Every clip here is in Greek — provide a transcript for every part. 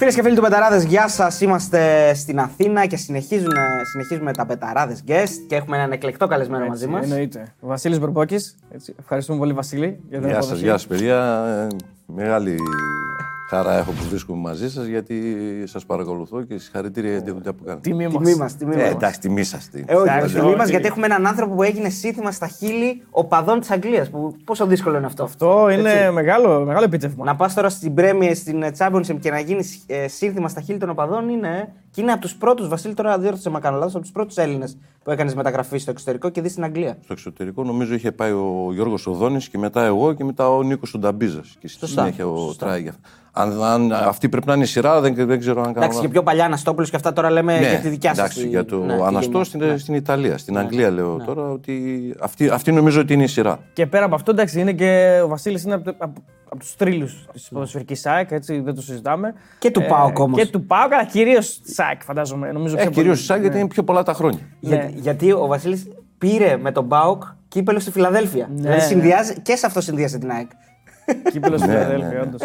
Φίλες και φίλοι του Μπεταράδες, γεια σας. Είμαστε στην Αθήνα και συνεχίζουμε τα Μπεταράδες Guest και έχουμε έναν εκλεκτό καλεσμένο μαζί μας. Εννοείται. Ο Βασίλης Μπορμπόκης. Ευχαριστούμε πολύ, Βασίλη, για την παρουσία. Γεια σας, παιδιά. Μεγάλη χαρά έχω που βρίσκομαι μαζί σας, γιατί σας παρακολουθώ και συγχαρητήρια για τη δουλειά που κάνετε. Τιμή μας. Εντάξει, τιμή σας. Τιμή μας, γιατί έχουμε έναν άνθρωπο που έγινε σύνθημα στα χείλη οπαδών της Αγγλίας. Πόσο δύσκολο είναι αυτό. Αυτό είναι μεγάλο επίτευγμα. Να πας τώρα στην Πρέμιερ, στην Championship και να γίνεις σύνθημα στα χείλη των οπαδών είναι. Και είναι από τους πρώτους, Βασίλη, τώρα διόρθωσε με κάνω λάθος, από τους πρώτους Έλληνες που έκανες μεταγραφή στο εξωτερικό και δει στην Αγγλία. Στο εξωτερικό νομίζω είχε πάει ο Γιώργος Οδόνης και μετά εγώ και μετά ο Νίκος ο Νταμπίζας. Και στη συνέχεια ο Τράι. Αν αυτή πρέπει να είναι η σειρά, δεν ξέρω αν κάνω. Εντάξει, και πιο παλιά Αναστόπουλος και αυτά τώρα λέμε για τη δικιά σας. Εντάξει, για το Αναστό στην Ιταλία. Στην Αγγλία λέω τώρα ότι αυτή νομίζω ότι είναι η σειρά. Και πέρα από αυτό, εντάξει, είναι και ο Βασίλης είναι από τους θρύλους της ποδοσφαιρικής ΑΕΚ, έτσι δεν το συζητάμε. Και του ΠΑΟΚ όμως. Και του ΠΑΟΚ, αλλά κυρίως της ΑΕΚ, φαντάζομαι. Κυρίως της ΑΕΚ, γιατί είναι πιο πολλά τα χρόνια. Γιατί ο Βασίλης πήρε με τον ΠΑΟΚ κύπελο στη Φιλαδέλφια. Δηλαδή και σε αυτό συνδυάζει την ΑΕΚ. Κύπελο στη Φιλαδέλφια, όντως.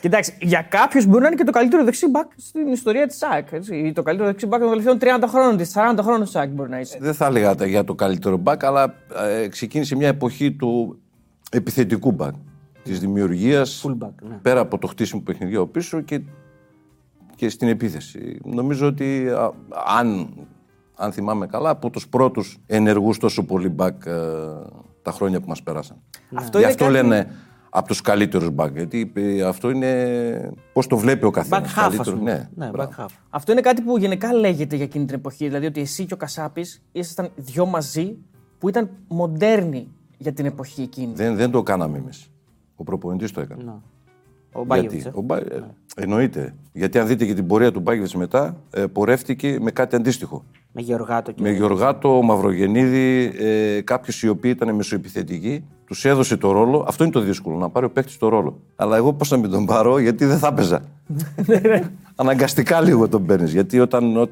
Κοιτάξτε, για κάποιους μπορεί να είναι και το καλύτερο δεξί-μπακ στην ιστορία της ΑΕΚ. Ή το καλύτερο δεξί-μπακ των τελευταίων 30 χρόνων, της 40 χρόνων της ΑΕΚ μπορεί να είσαι. Δεν θα έλεγα για το καλύτερο μπακ, αλλά ξεκίνησε μια εποχή του επιθετικού μπακ. Της δημιουργίας, πέρα από το χτίσιμο παιχνιδιού πίσω και στην επίθεση. Νομίζω ότι αν θυμάμαι καλά, από τους πρώτους ενεργούς τόσο πολύ μπακ τα χρόνια που μας πέρασαν. Γι' αυτό λένε. Από τους καλύτερους μπακ. Γιατί αυτό είναι. Πώς το βλέπει ο καθένας. Back half. Αυτό είναι κάτι που γενικά λέγεται για εκείνη την εποχή. Δηλαδή ότι εσύ και ο Κασάπης ήσασταν δυο μαζί που ήταν μοντέρνοι για την εποχή εκείνη. Δεν το κάναμε εμείς. Ο προπονητής το έκανε. No. Ο Μπάγεβιτς. Εννοείται. Γιατί αν δείτε και την πορεία του Μπάγεβιτς μετά, πορεύτηκε με κάτι αντίστοιχο. Με Γιωργάτο. Μαυρογενίδη, κάποιους οι οποίοι ήταν μεσοεπιθετικοί, τους έδωσε το ρόλο. Αυτό είναι το δύσκολο, να πάρει ο παίκτης το ρόλο. Αλλά εγώ πώς να μην τον πάρω, γιατί δεν θα παίζα. Αναγκαστικά λίγο τον παίρνεις. Γιατί όταν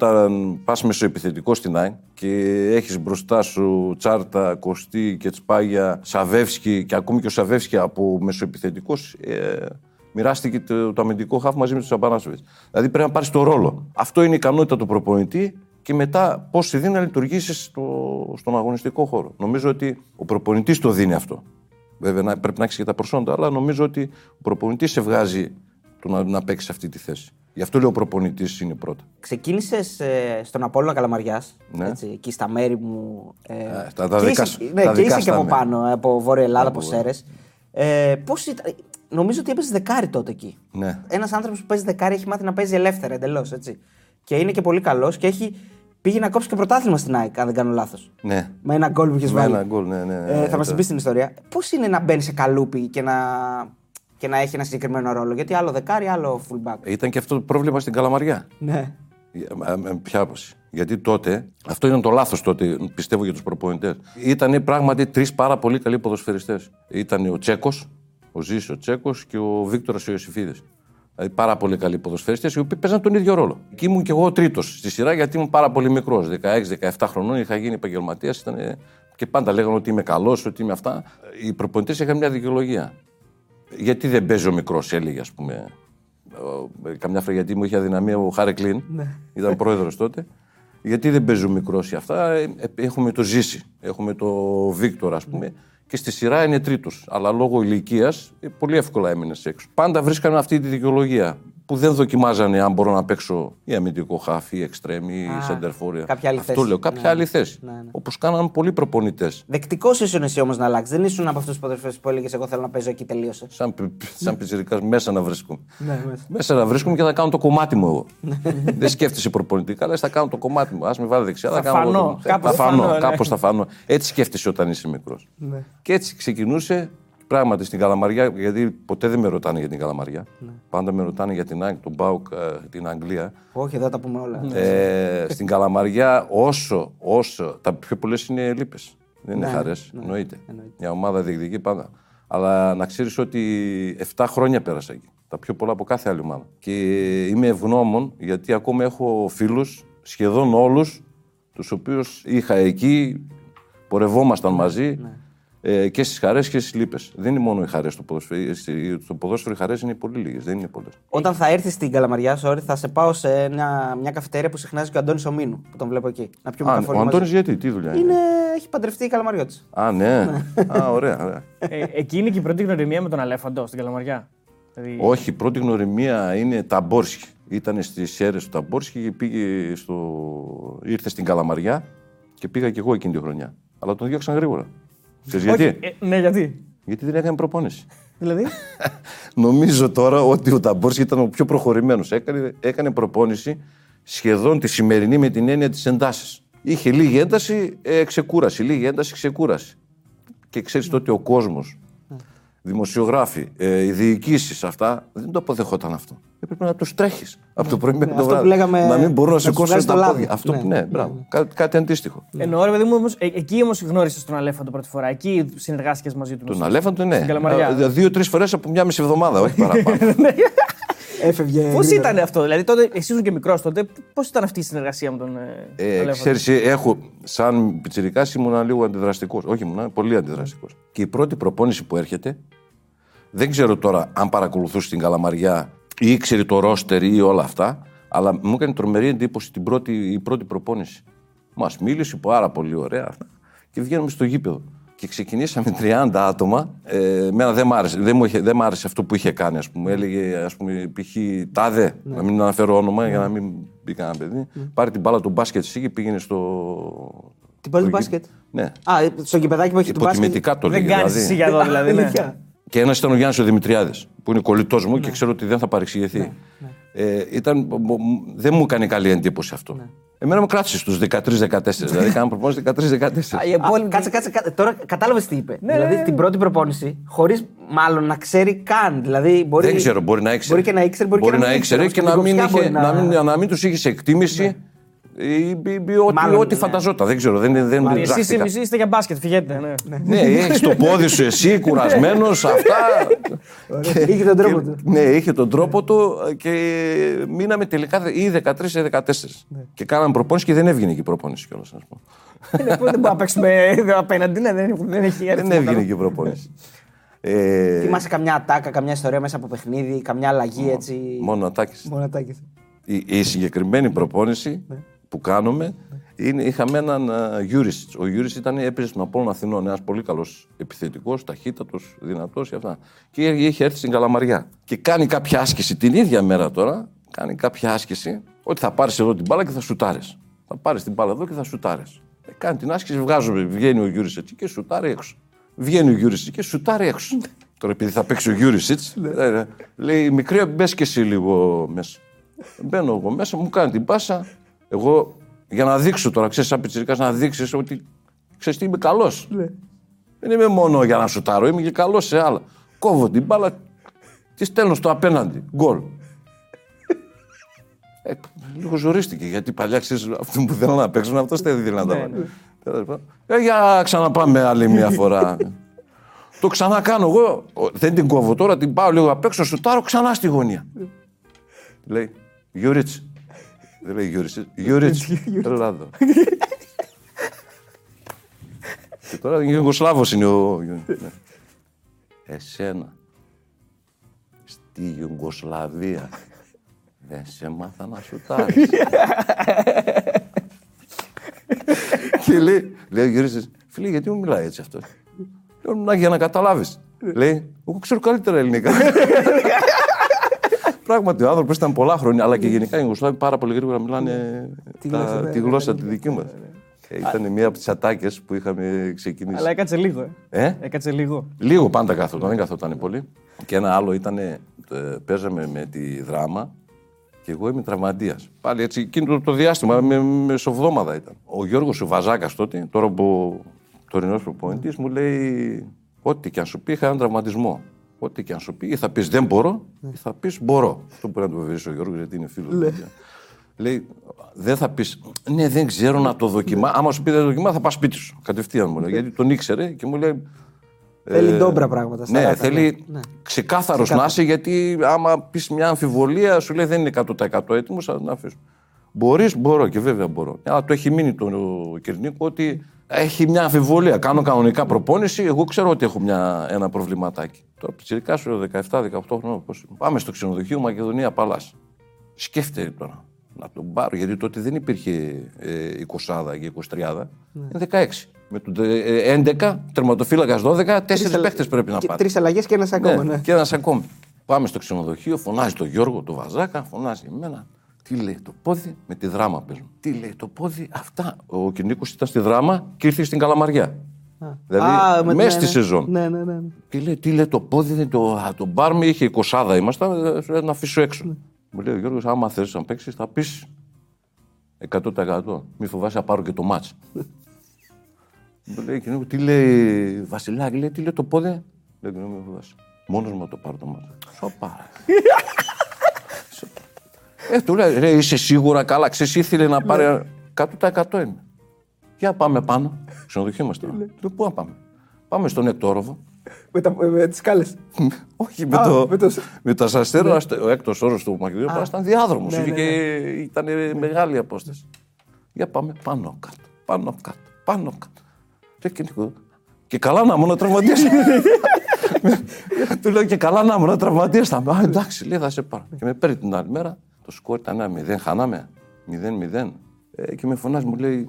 πας μεσοεπιθετικό στην ΑΕΚ και έχεις μπροστά σου Τσάρτα, Κωστή, Κετσπάγια, Σαβεύσκη και ακόμη και ο Σαβεύσκη από μεσοεπιθετικός. Μοιράστηκε το αμυντικό χάφ μαζί με τους Αμπανάσοβιτς. Δηλαδή πρέπει να πάρεις το ρόλο. Αυτό είναι η ικανότητα του προπονητή και μετά πώς δίνει να λειτουργήσεις στον αγωνιστικό χώρο. Νομίζω ότι ο προπονητής το δίνει αυτό. Βέβαια πρέπει να έχεις και τα προσόντα, αλλά νομίζω ότι ο προπονητής σε βγάζει το να παίξεις αυτή τη θέση. Γι' αυτό λέω ο προπονητής είναι πρώτα. Ξεκίνησες στον Απόλλωνα Καλαμαριάς, εκεί στα μέρη μου. Και είσαι και από πάνω, από Βόρεια Ελλάδα, από Σέρρες. Νομίζω ότι έπαιζε δεκάρι τότε εκεί. Ναι. Ένας άνθρωπος που παίζει δεκάρι έχει μάθει να παίζει ελεύθερα εντελώς. Και είναι και πολύ καλός και πήγε να κόψει και πρωτάθλημα στην ΑΕΚ, αν δεν κάνω λάθος. Ναι. Με ένα γκολ που είχε βάλει. Θα μας την πεις την ιστορία. Πώς είναι να μπαίνει σε καλούπι και να έχει ένα συγκεκριμένο ρόλο, γιατί άλλο δεκάρι, άλλο fullback. Ήταν και αυτό το πρόβλημα στην Καλαμαριά. Ναι. Ποια άποψη. Γιατί τότε, αυτό ήταν το λάθος τότε, πιστεύω για τους προπονητές. Ήταν πράγματι τρεις πάρα πολύ καλοί ποδοσφαιριστές. Ήταν ο Τσέκος. Ο Ζής, ο Τσέκος και ο Βίκτορας Ιωσιφίδης. Δηλαδή πάρα πολύ καλοί ποδοσφαιριστές, οι οποίοι παίζαν τον ίδιο ρόλο. Και ήμουν και εγώ ο τρίτος στη σειρά, γιατί ήμουν πάρα πολύ μικρός. 16-17 χρονών είχα γίνει επαγγελματίας και πάντα λέγανε ότι είμαι καλός, ότι είμαι αυτά. Οι προπονητές είχαν μια δικαιολογία. Γιατί δεν παίζω μικρός, έλεγε, ας πούμε. Καμιά φορά γιατί μου είχε αδυναμία ο Χάρι Κιούελ, ήταν πρόεδρος τότε. Γιατί δεν παίζω μικρός για αυτά. Έχουμε το Ζήση, έχουμε το Βίκτορα, ας πούμε. Και στη σειρά είναι τρίτος. Αλλά λόγω ηλικίας πολύ εύκολα έμεινες έξω. Πάντα βρίσκανε αυτή τη δικαιολογία που δεν δοκιμάζανε αν μπορώ να παίξω ή αμυντικό χάφ ή εξτρέμ ή σεντερφόρια. Κάποια άλλη θέση. Όπως κάνανε πολλοί προπονητές. Δεκτικός ήσουν εσύ όμως να αλλάξεις. Δεν ήσουν από αυτούς τους ποδοσφαιριστές που έλεγες εγώ θέλω να παίζω εκεί, τελείωσε. Σαν πιτσιρικάς μέσα να βρίσκομαι. Μέσα να βρίσκομαι και θα κάνω το κομμάτι μου εγώ. Δεν σκέφτεσαι προπονητικά, λες θα κάνω το κομμάτι μου. Ας με βάλει δεξιά, θα φανώ. Έτσι σκέφτεσαι όταν είσαι μικρός. Και έτσι ξεκινούσε. Πράγματι στην Καλαμαριά, γιατί ποτέ δεν με ρωτάνε για την Καλαμαριά. Ναι. Πάντα με ρωτάνε για την ΑΕΚ, τον ΠΑΟΚ, την Αγγλία. Όχι, δεν τα πούμε όλα. Στην Καλαμαριά, όσο. Τα πιο πολλές είναι λύπες. Δεν είναι χαρές, εννοείται. Μια ομάδα διεκδικεί πάντα. Αλλά να ξέρεις ότι 7 χρόνια πέρασα εκεί. Τα πιο πολλά από κάθε άλλη ομάδα. Και είμαι ευγνώμων, γιατί ακόμα έχω φίλους, σχεδόν όλους, τους οποίους είχα εκεί, πορευόμασταν μαζί. Ναι. και στις χαρές και στις λύπες. Δεν είναι μόνο οι χαρές στο ποδόσφαιρο. Στο ποδόσφαιρο οι χαρές είναι πολύ λίγες, δεν είναι πολλές. Όταν θα έρθεις στην Καλαμαριά, sorry, θα σε πάω σε μια καφετέρια που συχνάζει και ο Αντώνης Ομίνου, που τον βλέπω εκεί. Να πιούμε καφέ. Ο Αντώνης γιατί, τι δουλειά είναι. Έχει παντρευτεί η Καλαμαριώτης. Α, ναι. Α, ωραία, ωραία. Εκείνη και η πρώτη γνωριμία με τον Αλέφαντο στην Καλαμαριά. Όχι, η πρώτη γνωριμία είναι Ταμπόρσχη. Ήταν στις αίρες του Ταμπόρσχη και πήγε ήρθε στην Καλαμαριά και πήγα κι εγώ εκείνη τη χρονιά. Αλλά τον διώξαν γρήγορα. Ξέρεις γιατί? Ναι, γιατί. Γιατί δεν έκανε προπόνηση. Δηλαδή. Νομίζω τώρα ότι ο Ταμπόρσχη ήταν ο πιο προχωρημένος. Έκανε προπόνηση σχεδόν τη σημερινή με την έννοια της εντάσης. Είχε λίγη ένταση, ξεκούραση. Λίγη ένταση, ξεκούραση. Και ξέρεις τότε ο κόσμος, δημοσιογράφοι, οι διοικήσεις, αυτά δεν το αποδεχόταν αυτό. Έπρεπε να τους τρέχεις από το πρωί μέχρι το βράδυ. Να μην μπορούν να σηκώσουν τα πόδια. Αυτό που ναι, μπράβο. Κάτι αντίστοιχο. Εννοώ, ρε παιδί μου, όμως εκεί γνώρισες τον Αλέφαντο πρώτη φορά. Εκεί συνεργάστηκες μαζί του. Τον Αλέφαντο, ναι. 2-3 φορές από μια μισή εβδομάδα, όχι παραπάνω. Πώς ήταν αυτό, δηλαδή τότε, εσύ ήσουν και μικρός τότε, πώς ήταν αυτή η συνεργασία με τον Αλέφαντο? Ξέρεις, σαν πιτσιρικάς ήμουν λίγο αντιδραστικός. Όχι, ήμουν πολύ αντιδραστικός. Και η πρώτη προπόνηση που έρχεται, δεν ξέρω τώρα αν παρακολουθούσε την Καλαμαριά ή ήξερε το ρόστερ ή όλα αυτά, αλλά μου έκανε τρομερή εντύπωση η πρώτη προπόνηση. Μας μίλησε πάρα πολύ ωραία και βγαίνουμε στο γήπεδο. Και ξεκινήσαμε 30 άτομα. Εμένα δεν μ' άρεσε αυτό που είχε κάνει, ας πούμε. Έλεγε, ας πούμε, π.χ. Τάδε, ναι. Να μην αναφέρω όνομα, ναι. Για να μην πει κανένα παιδί. Ναι. Πάρε την μπάλα του μπάσκετ εσύ και πήγαινε στο. Την μπάλα του μπάσκετ. Ναι. Α, στο γηπεδάκι που έχει την μπάλα. Υποτιμητικά το λέει. Δεν κάνει εσύ για εδώ, δηλαδή. Ναι. Και ένας ήταν ο Γιάννης ο Δημητριάδης, που είναι κολλητός μου, ναι. Και ξέρω ότι δεν θα παρεξηγηθεί. Ναι. Δεν μου έκανε καλή εντύπωση αυτό. Ναι. Εμένα μου κράτησε στους 13-14, δηλαδή κάνω προπόνηση 13-14. Κάτσε, τώρα κατάλαβες τι είπε. Ναι. Δηλαδή την πρώτη προπόνηση, χωρίς μάλλον να ξέρει καν. Δηλαδή, δεν ξέρω, μπορεί να ήξερε. Μπορεί να ήξερε και να μην τους είχε εκτίμηση. Ό,τι φανταζόταν, δεν ξέρω, δεν ψάχτηκα. Εσείς είστε για μπάσκετ, φυγέτε. Ναι, έχεις το πόδι σου εσύ, κουρασμένος, αυτά. Είχε τον τρόπο του. Ναι, είχε τον τρόπο του και μείναμε τελικά ή 13-14. Και κάναμε προπόνηση και δεν έβγαινε και η προπόνηση κιόλας, να σου πω. Δεν μπορούμε να παίξουμε απέναντι, δεν έχει έρθει. Δεν έβγαινε και η προπόνηση. Θυμάσαι καμιά ατάκα, καμιά ιστορία μέσα από παιχνίδι, καμιά αλλαγή έτσι? Μόνο ατάκες. Η συγκεκριμένη προπόνηση που κάνουμε, είχαμε έναν Γιούρισιτς. Ο Γιούρισιτς έπαιζε στον Απόλλωνα Αθηνών, ένας πολύ καλός επιθετικός, ταχύτατος, δυνατός και αυτά. Και είχε έρθει στην Καλαμαριά. Και κάνει κάποια άσκηση την ίδια μέρα τώρα, κάνει κάποια άσκηση, ότι θα πάρεις εδώ την μπάλα και θα σουτάρεις. Θα πάρεις την μπάλα εδώ και θα σουτάρεις. Κάνει την άσκηση, βγαίνει ο Γιούρισιτς και σουτάρει έξω. Βγαίνει ο Γιούρισιτς και σουτάρει έξω. Τώρα επειδή θα παίξει ο Γιούρισιτς, λέει μικρέ, μπες και εσύ λίγο μέσα. Μπαίνω εγώ μέσα, μου κάνει την πάσα. Εγώ για να δείξω τώρα, ξέρεις, σαν πιτσιρικάς, να δείξεις ότι ξέρεις τι, είμαι καλός. Ναι. Δεν είμαι μόνο για να σουτάρω, είμαι και καλός σε άλλα. Κόβω την μπάλα, τη στέλνω στο απέναντι. Γκολ. Λίγο ζορίστηκε, γιατί παλιά ξέρεις, αυτοί που θέλουν να παίξουν, αυτό δεν θέλει να τα βάλει. Για ξαναπάμε άλλη μια φορά. Το ξανακάνω εγώ, δεν την κόβω τώρα, την πάω λίγο απ' έξω, σουτάρω ξανά στη γωνία. Λέει, Γιουρίτς. Δεν λέει Γιουρίτς. Έλα εδώ. Και τώρα ο Ιουγκοσλάβος είναι ο... Εσένα. Στη Ιουγκοσλαβία. Δεν σε μάθα να σουτάρεις. Και λέει ο Γιουρίτς, φίλε, γιατί μου μιλάει έτσι αυτός? Λέω, για να καταλάβεις. Λέει, εγώ ξέρω καλύτερα ελληνικά. Πράγματι, ο άνθρωπος ήταν πολλά χρόνια, αλλά και γενικά οι Ιουγκοσλάβοι πάρα πολύ γρήγορα μιλάνε τη γλώσσα τη δική μας. Ήταν μία από τις ατάκες που είχαμε ξεκινήσει. Αλλά έκατσε λίγο. Έκατσε λίγο. Λίγο πάντα καθόταν, δεν καθόταν πολύ. Και ένα άλλο ήταν, παίζαμε με τη Δράμα και εγώ είμαι τραυματίας. Πάλι έτσι, εκείνο το διάστημα, μεσοβδόμαδα ήταν. Ο Γιώργος Βαζάκας τότε, τώρα που τωρινός προπονητής, μου λέει ό,τι και αν σου πει, είχα έναν τραυματισμό. Ό,τι και αν σου πει, ή θα πεις δεν μπορώ, ή θα πεις μπορώ. Αυτό μπορεί να το βεβαιώσει ο Γιώργος, γιατί είναι φίλος του. Λέει, δεν θα πεις, ναι, δεν ξέρω να το δοκιμάσω. Άμα σου πει δεν το δοκιμάσω, θα πας σπίτι σου. Κατευθείαν μου λέει, γιατί τον ήξερε και μου λέει. Θέλει ντόμπρα πράγματα. Ναι, θέλει ξεκάθαρος να είσαι, γιατί άμα πεις μια αμφιβολία, σου λέει δεν είναι 100% έτοιμος, να αφήσω. Μπορείς, μπορώ και βέβαια μπορώ. Αλλά το έχει μείνει το Κερνίκο ότι έχει μια αμφιβολία. Κάνω κανονικά προπόνηση. Εγώ ξέρω ότι έχω ένα προβληματάκι. Τώρα πιτσιρικά σου 17-18 χρόνια. Πάμε στο ξενοδοχείο Μακεδονία Παλάς. Σκέφτεται τώρα να τον πάρω, γιατί τότε δεν υπήρχε 20 και 23. Ναι. 16. Με τον 11, τερματοφύλακας 12, 4 παίχτες πρέπει να πάρει. 3 αλλαγές και ένας ακόμα. Ναι, ναι. Και ένας ακόμα. Πάμε στο ξενοδοχείο, φωνάζει τον Γιώργο, τον Βαζάκα, φωνάζει εμένα. Τι λέει το πόδι, με τη Δράμα παίζουν. Τι λέει το πόδι, αυτά. Ο Κινίκος ήταν στη Δράμα και ήρθε στην Καλαμαριά. Δηλαδή μέσα στη σεζόν. Ναι. Τι λέει το πόδι, τον πάρουμε, είχε 20 ήμασταν, να αφήσω έξω. Ναι. Μου λέει ο Γιώργος, άμα θες να παίξεις, θα πεις 100%. Μη φοβάσαι, να πάρω και το μάτς. Μου λέει ο Κινίκος, τι λέει Βασιλάκη, λέει, τι λέει το πόδι. Λέει, μη φοβάσαι. Μόνος μου το πάρω το μάτς. Σοπα. Του λέει, ρε, είσαι σίγουρα καλά, ξέρεις, ήθελε να πάρει 100% είναι. Για πάμε πάνω, ξενοδοχείο μας τώρα. Του πού να πάμε. Πάμε στον Εκτόροβο. Με τις σκάλες. Όχι, με τα Σαστέρα, ο έκτος όρος του Μακεδονίου ήταν διάδρομος. Ήταν μεγάλη απόσταση. Για πάμε πάνω κάτω, πάνω κάτω, πάνω κάτω. Και καλά να μόνο τραυματίσαμε. Του λέω, και καλά να μόνο τραυματίσαμε. Α, εντάξει, λέει, θα σε πάρω. Και με παίρνει την άλλη μέρα, το σκορ ήταν 0, χανάμε, 0-0. Και με φωνάζει, μου λέει,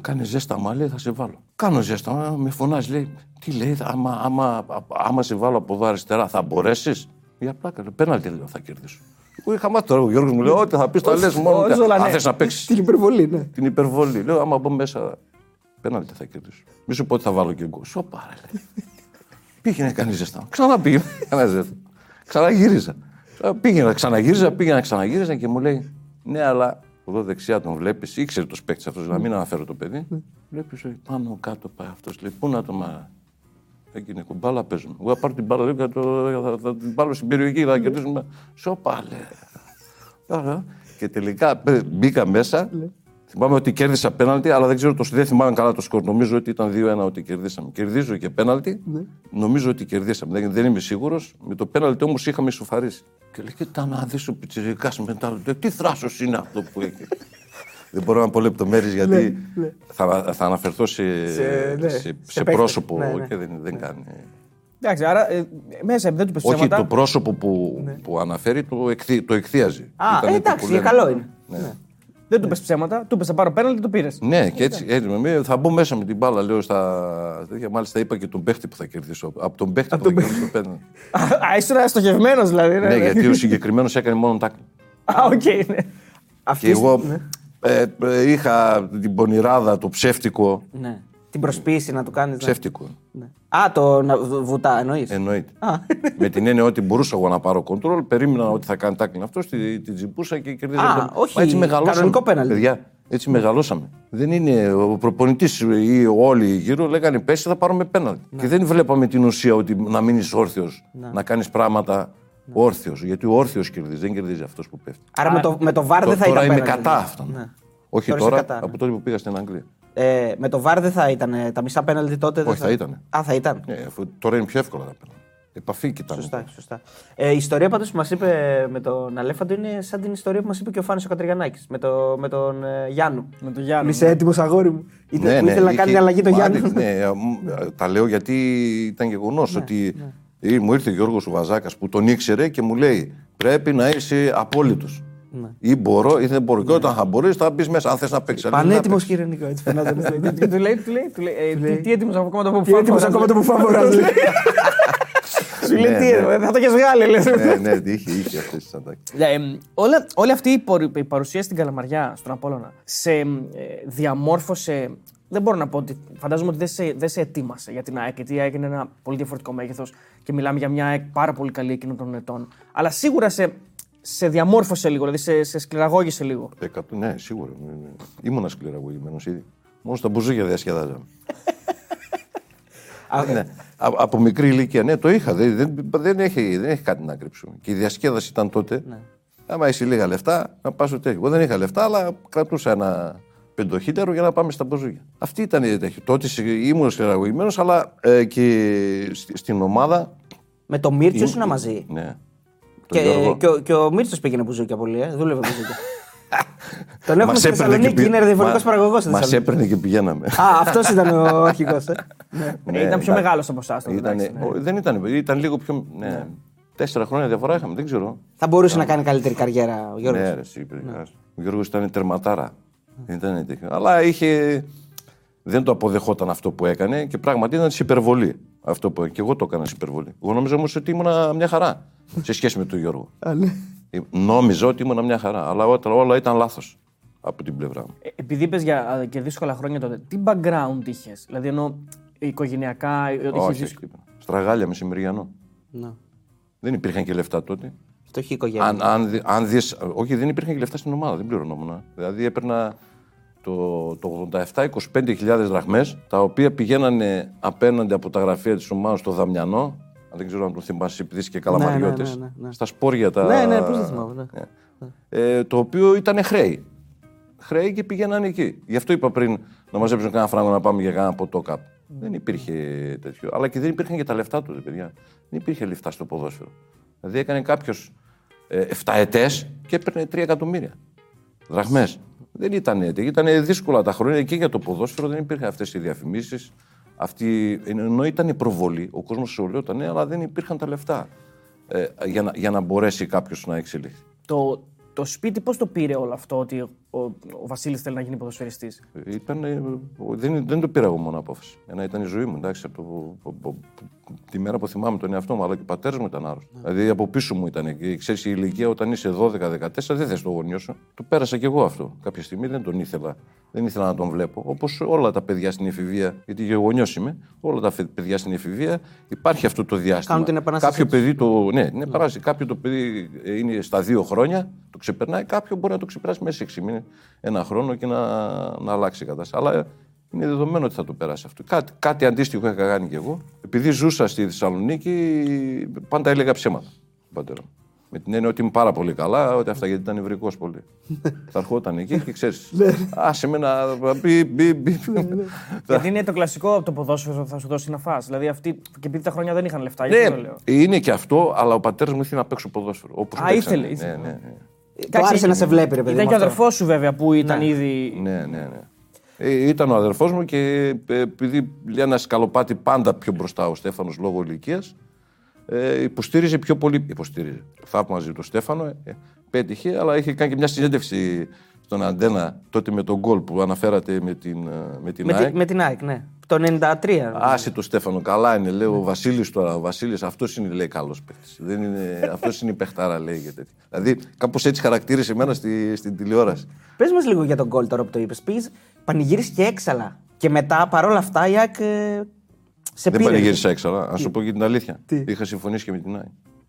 κάνε ζέσταμα, λέει, θα σε βάλω. Κάνω ζέσταμα, με φωνάζει, λέει, τι λέει, άμα σε βάλω από εδώ αριστερά, θα μπορέσεις. Για πλάκα, λέω, πέναλτι, λέω, θα κερδίσω. Εγώ είχα μάθει τώρα, ο Γιώργος μου λέει, ό,τι θα πεις, τα λες μόνο, αν θες να παίξεις. Την υπερβολή, ναι. Την υπερβολή, λέω, άμα μπω μέσα, πέναλτι θα κερδίσω. Μη σου πω ότι θα βάλω και εγώ. Σοπα, λέει. Πήγαινε, κάνει ζέσταμα. Ξαναπήγαινε, κανένα ζέσταμα. Ξαναγύριζα. Πήγαινα, ξαναγύριζα και μου λέει, ναι, αλλά εδώ δεξιά τον βλέπεις, ήξερε το παίκτη αυτός, να μην αναφέρω το παιδί. Βλέπεις ότι πάνω κάτω πάει αυτός, λέει, πού να το μάρα. Έγινε κουμπάλα, παίζουμε. Εγώ θα πάρω την μπάλα, θα την πάρω στην περιοχή, θα κερδίσουμε. Σοπα, λέει. Και τελικά μπήκα μέσα. Θυμάμαι ότι κέρδισα πέναλτι, αλλά δεν θυμάμαι καλά το σκορ. Νομίζω ότι ήταν 2-1 ότι κερδίσαμε. Κερδίζω και πέναλτι. Ναι. Νομίζω ότι κερδίσαμε. Δεν είμαι σίγουρος. Με το πέναλτι όμως είχαμε ισοφαρίσει. Και λέει: κοίτα να δεις ο πιτσιρικάς μετά. Τι θράσος είναι αυτό που έχει. Δεν μπορώ να πω λεπτομέρειες γιατί θα αναφερθώ σε πρόσωπο και δεν κάνει. Εντάξει, άρα μέσα δεν του πες ψέματα. Όχι, το πρόσωπο που αναφέρει το εκθίαζει. Α, εντάξει, καλό είναι. Δεν του πες ψέματα, του πες θα πάρω πέναλτι και το πήρες. Ναι, και έτσι. Θα μπω μέσα με την μπάλα, λέω στα. Μάλιστα είπα και τον παίχτη που θα κερδίσω. Από τον παίχτη που θα κερδίσω το πέναλτι. Α, ήσουν στοχευμένος δηλαδή. Ναι, γιατί ο συγκεκριμένος έκανε μόνο τάκλινγκ. Α, οκ, ναι. Και εγώ είχα την πονηράδα, το ψεύτικο. Ναι. Την προσποίηση να του κάνεις. Ψεύτικο. Α, το βουτά, εννοείς. Εννοείται. Με την έννοια ότι μπορούσα εγώ να πάρω κοντρόλ, περίμενα ότι θα κάνει τάκλινγκ αυτός, την τζιμπούσα και κερδίζει. Α, όχι, κανονικό πέναλτι. Παιδιά, έτσι μεγαλώσαμε. Δεν είναι ο προπονητής ή όλοι γύρω λέγανε πέσει, θα πάρουμε πέναλτι. Και δεν βλέπαμε την ουσία ότι να μείνεις όρθιος, να κάνεις πράγματα όρθιος. Γιατί ο όρθιος κερδίζει, δεν κερδίζει αυτός που πέφτει. Άρα με το βάρ δεν θα ήταν πέναλτι. Τώρα είμαι κατά αυτόν. Όχι τώρα, από τότε που πήγα στην Αγγλία. Με το βάρ δεν θα ήταν τα μισά πέναλτι τότε. Όχι, θα ήταν. Α, θα ήταν. Τώρα είναι πιο εύκολα τα πέναλτι. Επαφή κοιτάμε. Σωστά. Η ιστορία πάντως που μας είπε με τον Αλέφαντο είναι σαν την ιστορία που μας είπε και ο Φάνης ο Κατριγιαννάκης με τον Γιάννου. Με τον Γιάννου. Είσαι έτοιμος αγόρι μου. Ήθελε να κάνει αλλαγή τον Γιάννου. Ναι, τα λέω γιατί ήταν γεγονός ότι μου ήρθε ο Γιώργος Βαζάκας που τον ήξερε και μου λέει πρέπει να είσαι απόλυτος. Ή μπορώ ή δεν μπορώ. Και όταν θα μπορείς θα μπεις μέσα. Αν θες να παίξεις. Πανέτοιμος κύριε Νικό. Έτσι φαινόταν. Του λέει. Τι έτοιμος ακόμα το που φάβορα. Σου λέει τι έτοιμος. Θα το έχεις βγάλει λες. Ναι, είχε αυτές τις αντάξεις. Όλη αυτή η παρουσία στην Καλαμαριά, στον Απόλλωνα, σε διαμόρφωσε. Δεν μπορώ να πω ότι. Φαντάζομαι ότι δεν σε ετοίμασε για την ΑΕΚ. Γιατί η ΑΕΚ είναι ένα πολύ διαφορετικό μέγεθος και μιλάμε για μια ΑΕΚ πάρα πολύ καλή εκείνων των ετών. Αλλά σίγουρα σε διαμόρφωσε λίγο, δηλαδή σε σκληραγώγησε λίγο. Ναι, σίγουρα. Ήμουνα σκληραγωγημένος ήδη. Μόνο στα μπουζούκια διασκεδάζαμε. Από μικρή ηλικία, ναι, το είχα. Δεν έχει κάτι να κρύψουμε. Και η διασκέδαση ήταν τότε. Άμα είσαι λίγα λεφτά, να πας ούτε. Εγώ δεν είχα λεφτά, αλλά κρατούσα ένα πεντοχύτερο για να πάμε στα μπουζούκια. Αυτή ήταν η ιδέα. Τότε ήμουν σκληραγωγημένος, αλλά και στην ομάδα. Με το Μύρτσιο ήσουν μαζί. Και ο Μύρτσιος πήγαινε μπουζούκια πολύ, δούλευε μπουζούκια. Τον έχουμε στη Θεσσαλονίκη, είναι ραδιοφωνικός παραγωγός. Μας έπαιρνε και πηγαίναμε. Α, αυτός ήταν ο αρχηγός. Ήταν πιο μεγάλος από εσάς. Δεν ήταν λίγο πιο. 4 χρόνια διαφορά είχαμε, δεν ξέρω. Θα μπορούσε να κάνει καλύτερη καριέρα ο Γιώργος. Ο Γιώργος ήταν τερματάρα. Αλλά είχε. Δεν το αποδεχόταν αυτό που έκανε και πράγματι ήταν της υπερβολή. Αυτό που και εγώ το έκανα στην υπερβολή. Εγώ νόμιζα όμως ότι ήμουν μια χαρά σε σχέση με τον Γιώργο. Νόμιζα ότι ήμουν μια χαρά, αλλά όλα ήταν λάθος από την πλευρά μου. Επειδή είπες για και δύσκολα χρόνια τότε, τι background είχες, δηλαδή ενώ οικογενειακά. Όχι, στραγάλια μεσημεριανό. Δεν υπήρχαν και λεφτά τότε. Φτωχή οικογένεια. Αν δεις. Όχι, δεν υπήρχαν και λεφτά στην ομάδα, δεν πληρωνόμουν. Δηλαδή έπαιρνα. Το 87, 25.000 δραχμές, τα οποία πηγαίνανε απέναντι από τα γραφεία της ομάδας στο Δαμιανό. Αν δεν ξέρω αν το θυμάσαι, επειδή είσαι και καλαμαριώτης. Ναι. Στα σπόρια τα. Ναι, πώς το θυμάμαι. Ναι. Το οποίο ήταν χρέη. Χρέη και πηγαίνανε εκεί. Γι' αυτό είπα πριν να μαζέψουν κανένα φράγκο να πάμε για κανένα ποτό κάπου. Δεν υπήρχε τέτοιο. Αλλά και δεν υπήρχαν και τα λεφτά του, παιδιά. Δεν υπήρχε λεφτά στο ποδόσφαιρο. Δηλαδή έκανε κάποιο 7 ετές και έπαιρνε 3 εκατομμύρια δραχμές. Δεν ήταν έτσι. Ήταν δύσκολα τα χρόνια και για το ποδόσφαιρο, δεν υπήρχαν αυτές οι διαφημίσεις. Ενώ ήταν η προβολή, ο κόσμος σχολιόταν, αλλά δεν υπήρχαν τα λεφτά για να μπορέσει κάποιος να εξελιχθεί. Το σπίτι πώς το πήρε όλο αυτό, ότι ο Βασίλης θέλει να γίνει ποδοσφαιριστής? Δεν το πήρα εγώ μόνο απόφαση. Ήταν η ζωή μου, εντάξει, τη μέρα που θυμάμαι τον εαυτό μου, αλλά και ο πατέρας μου ήταν άρρωστος. Δηλαδή από πίσω μου ήταν. Ξέρεις, η ηλικία όταν είσαι 12-14 δεν θες το γονιό σου. Το πέρασα κι εγώ αυτό. Κάποια στιγμή δεν τον ήθελα. Δεν ήθελα να τον βλέπω. Όπως όλα τα παιδιά στην εφηβεία, γιατί και γονιός είμαι, όλα τα παιδιά στην εφηβεία υπάρχει αυτό το διάστημα. Κάποιο παιδί το. Ναι, παράζει. Κάποιο το παιδί είναι στα 2 χρόνια, το ξεπερνάει, κάποιο μπορεί να το ξεπεράσει μέσα σε 6 μήνες, 1 χρόνο και να αλλάξει η κατάσταση. Αλλά είναι δεδομένο ότι θα το περάσει αυτό. Κάτι αντίστοιχο είχα κάνει κι εγώ. Επειδή ζούσα στη Θεσσαλονίκη, πάντα έλεγα ψέματα στον πατέρα μου. Με την έννοια ότι είμαι πάρα πολύ καλά, ότι αυτά γιατί ήταν ευρικός πολύ. Θα ερχόταν εκεί και ξέρεις. Άσε με να. Γιατί είναι το κλασικό από το ποδόσφαιρο που θα σου δώσει να φας. Δηλαδή αυτοί και επειδή τα χρόνια δεν είχαν λεφτά. Ναι, είναι και αυτό, αλλά ο πατέρας μου ήθελε να παίξω ποδόσφαιρο. Α, ήθελε. Το άρχισε να σε βλέπει, ρε παιδί. Ήταν και ο αδερφός σου βέβαια που ήταν ήδη. Ναι. Ήταν ο αδερφός μου και επειδή ένα σκαλοπάτι πάντα πιο μπροστά ο Στέφανος λόγω ηλικίας, υποστήριζε πιο πολύ. Θαύμαζε τον Στέφανο, πέτυχε, αλλά είχε κάνει και μια συνέντευξη στον Αντένα τότε με τον γκολ που αναφέρατε με την ΑΕΚ, ναι. Το 93. Άσε το Στέφανο, καλά είναι, λέει ο Βασίλης τώρα. Ο Βασίλης, αυτός είναι, λέει, καλός παίκτης. Αυτός είναι η παιχτάρα, λέει. Γιατί. Δηλαδή, κάπως έτσι χαρακτήρισε εμένα στην τηλεόραση. Πες μας λίγο για τον γκολ τώρα που το είπες. Πήγες, πανηγύρισε έξαλα. Και μετά, παρόλα αυτά, η ΑΕΚ σε πήρε. Δεν πανηγύρισα έξαλα, να σου πω και την αλήθεια. Τι? Είχα συμφωνήσει και με την ΑΕΚ.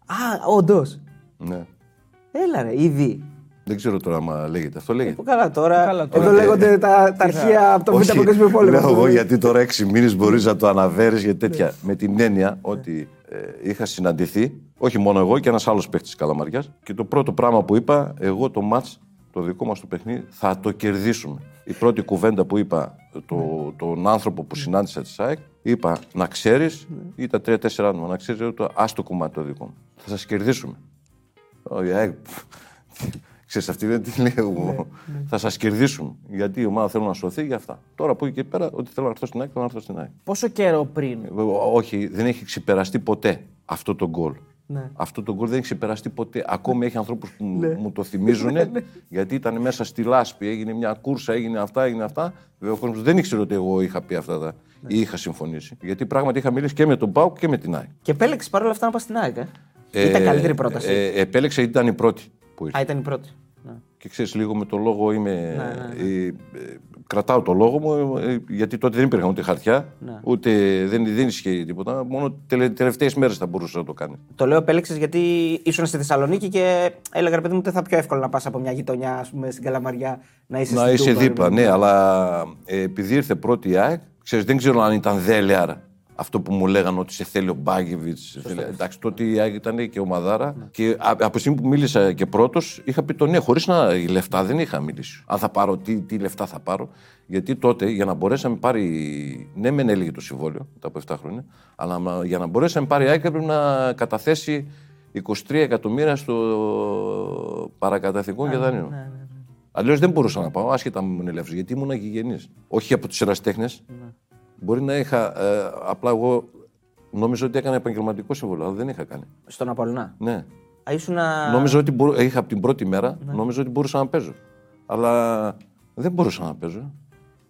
Α, όντως. Ναι. Έλα, ρε, ήδη. Δεν ξέρω τώρα αν λέγεται. Αυτό λέγεται. Καλά, τώρα. Εδώ λέγονται τα αρχεία από το Β' Παγκόσμιο Πόλεμο. Λέω εγώ γιατί τώρα 6 μήνες μπορείς να το αναφέρεις για τέτοια. Με την έννοια ότι είχα συναντηθεί, όχι μόνο εγώ και ένας άλλος παίκτης Καλαμαριάς. Και το πρώτο πράγμα που είπα, εγώ το μάτς, το δικό μας το παιχνίδι, θα το κερδίσουμε. Η πρώτη κουβέντα που είπα τον άνθρωπο που συνάντησα τη ΑΕΚ, είπα να ξέρεις, ή τα 3-4 άτομα, να ξέρεις ότι άστο κομμάτι το δικό μου. Θα σας κερδίσουμε. Ξέρεις, αυτή δεν τη λέω. Θα σας κερδίσουμε. Γιατί η ομάδα θέλω να σωθεί για αυτά. Τώρα από εκεί και πέρα, ότι θέλω να έρθω στην ΑΕΚ, θα έρθω στην ΑΕΚ. Πόσο καιρό πριν? Όχι, δεν έχει ξεπεραστεί ποτέ αυτό το γκολ. Αυτό το γκολ δεν έχει ξεπεραστεί ποτέ. Ακόμη έχει ανθρώπους που μου το θυμίζουν. Γιατί ήταν μέσα στη λάσπη, έγινε μια κούρσα, έγινε αυτά. Βέβαια, ο κόσμος δεν ήξερε ότι εγώ είχα πει αυτά ή είχα συμφωνήσει. Γιατί πράγματι είχα μιλήσει και με τον ΠΑΟΚ και με την ΑΕΚ. Και επέλεξε παρόλα αυτά να πας στην ΑΕΚ. Ήταν καλύτερη πρόταση. Επέλεξε, ήταν η πρώτη. Ήταν η πρώτη. Και ξέρεις, λίγο με το λόγο είμαι. Κρατάω το λόγο μου, γιατί τότε δεν υπήρχαν ούτε χαρτιά, ούτε δεν ισχύει τίποτα. Μόνο τελευταίες μέρες θα μπορούσα να το κάνω. Το λέω, επέλεξες γιατί ήσουν στη Θεσσαλονίκη και έλεγα, ρε παιδί μου, ότι θα πιο εύκολο να πας από μια γειτονιά, ας πούμε, στην Καλαμαριά να είσαι δίπλα. Ναι, αλλά επειδή ήρθε πρώτη η ΑΕΚ, ξέρεις, δεν ξέρω αν ήταν δέλεαρα. Αυτό που μου λέγανε ότι σε θέλει ο Μπάγεβιτς. Εντάξει, τότε η ΑΕΚ ήταν και ομαδάρα. Και από τη στιγμή που μίλησα και πρώτος, είχα πει το ναι, χωρίς να. Η λεφτά δεν είχα μιλήσει. Αν θα πάρω, τι λεφτά θα πάρω. Γιατί τότε για να μπορέσαμε να πάρει. Ναι, μεν έλεγε το συμβόλαιο μετά από 7 χρόνια, αλλά για να μπορέσαμε να πάρει η ΑΕΚ έπρεπε να καταθέσει 23 εκατομμύρια στο παρακαταθήκον και δανείο. Αλλιώς δεν μπορούσα να πάω, άσχετα με τον ελεύθερο, γιατί ήμουν γηγενής. Όχι από τους ερασιτέχνες. Ναι. Μπορεί να είχα. Απλά εγώ νόμιζα ότι έκανα επαγγελματικό συμβόλαιο, αλλά δεν είχα κάνει. Στον Απολυνά. Ναι. Νόμιζα ότι είχα από την πρώτη μέρα, ναι. Νόμιζα ότι μπορούσα να παίζω. Αλλά δεν μπορούσα να παίζω.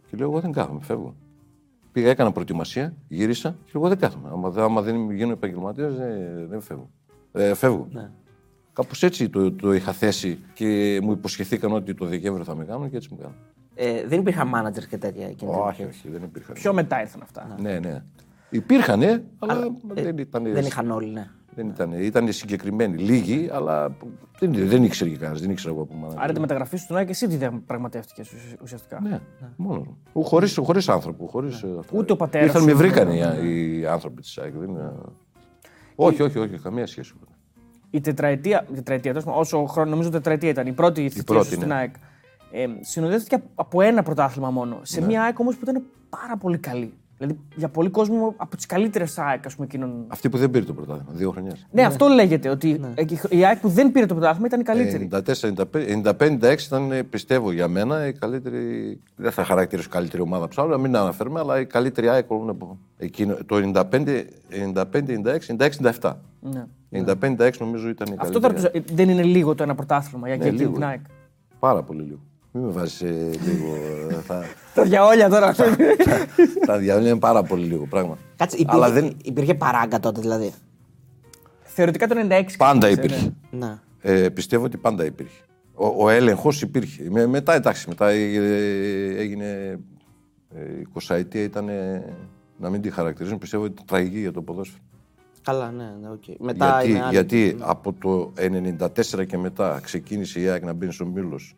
Και λέω: εγώ δεν κάθομαι, φεύγω. Πήγα, έκανα προετοιμασία, γύρισα και εγώ δεν κάθομαι. Άμα δεν γίνω επαγγελματίας, δεν φεύγω. Φεύγω. Ναι. Κάπως έτσι το είχα θέσει και μου υποσχεθήκαν ότι το Δεκέμβριο θα με κάνουν και έτσι μου κάνουν. Δεν υπήρχαν μάνατζερ και τέτοια εκείνη. Όχι, δεν υπήρχαν. Πιο μετά ήρθαν αυτά. Ναι. Υπήρχανε, αλλά δεν ήταν. Δεν είχαν όλοι, ναι. Δεν ήταν συγκεκριμένοι. Λίγοι, αλλά δεν ήξερε κανένας. Δεν ήξερα εγώ από μάνατζερ. Άρα τη μεταγραφή του Νάι και εσύ δεν πραγματεύτηκες ουσιαστικά. Ναι, μόνο. Χωρίς άνθρωπο. Ούτε ο πατέρα. Ήρθαν, με βρήκαν οι άνθρωποι της ΑΕΚ. Όχι, καμία σχέση. Η τετραετία, όσο χρόνο νομίζω τετραετία ήταν, η πρώτη θητεία στην ΑΕΚ, συνοδεύτηκε από ένα πρωτάθλημα μόνο. Σε μια ΑΕΚ όμως που ήταν πάρα πολύ καλή. Δηλαδή για πολλοί κόσμο από τις καλύτερες ΑΕΚ, ας πούμε, εκείνων. Αυτή που δεν πήρε το πρωτάθλημα, 2 χρονιές. Ναι, αυτό λέγεται, ότι η ΑΕΚ που δεν πήρε το πρωτάθλημα ήταν η καλύτερη. 94-95-96 ήταν, πιστεύω για μένα, η καλύτερη. Δεν θα χαρακτηρίσω καλύτερη ομάδα ψάχνω, να μην αναφέρουμε, αλλά η καλύτερη ΑΕΚ όλων εποχών. Το 95-96-97. 95-96 νομίζω ήταν η καλύτερη. Αυτό δεν είναι λίγο το ένα πρωτάθλημα για την ΑΕΚ? Πάρα πολύ λίγο. Μην με βάζεις λίγο. Τα διαόλια τώρα. Τα διαόλια είναι πάρα πολύ λίγο πράγμα. Κάτσε, υπήρχε παράγκα τότε δηλαδή? Θεωρητικά το 96. Πάντα υπήρχε. Πιστεύω ότι πάντα υπήρχε. Ο έλεγχος υπήρχε. Μετά εντάξει, μετά έγινε 20ετία, ήταν, να μην τη χαρακτηρίζουν, πιστεύω ότι τραγική για το ποδόσφαιρο. Καλά, ναι, οκ. Μετά γιατί από το 94 και μετά ξεκίνησε η ΑΕΚ να μπει στον ομίλους.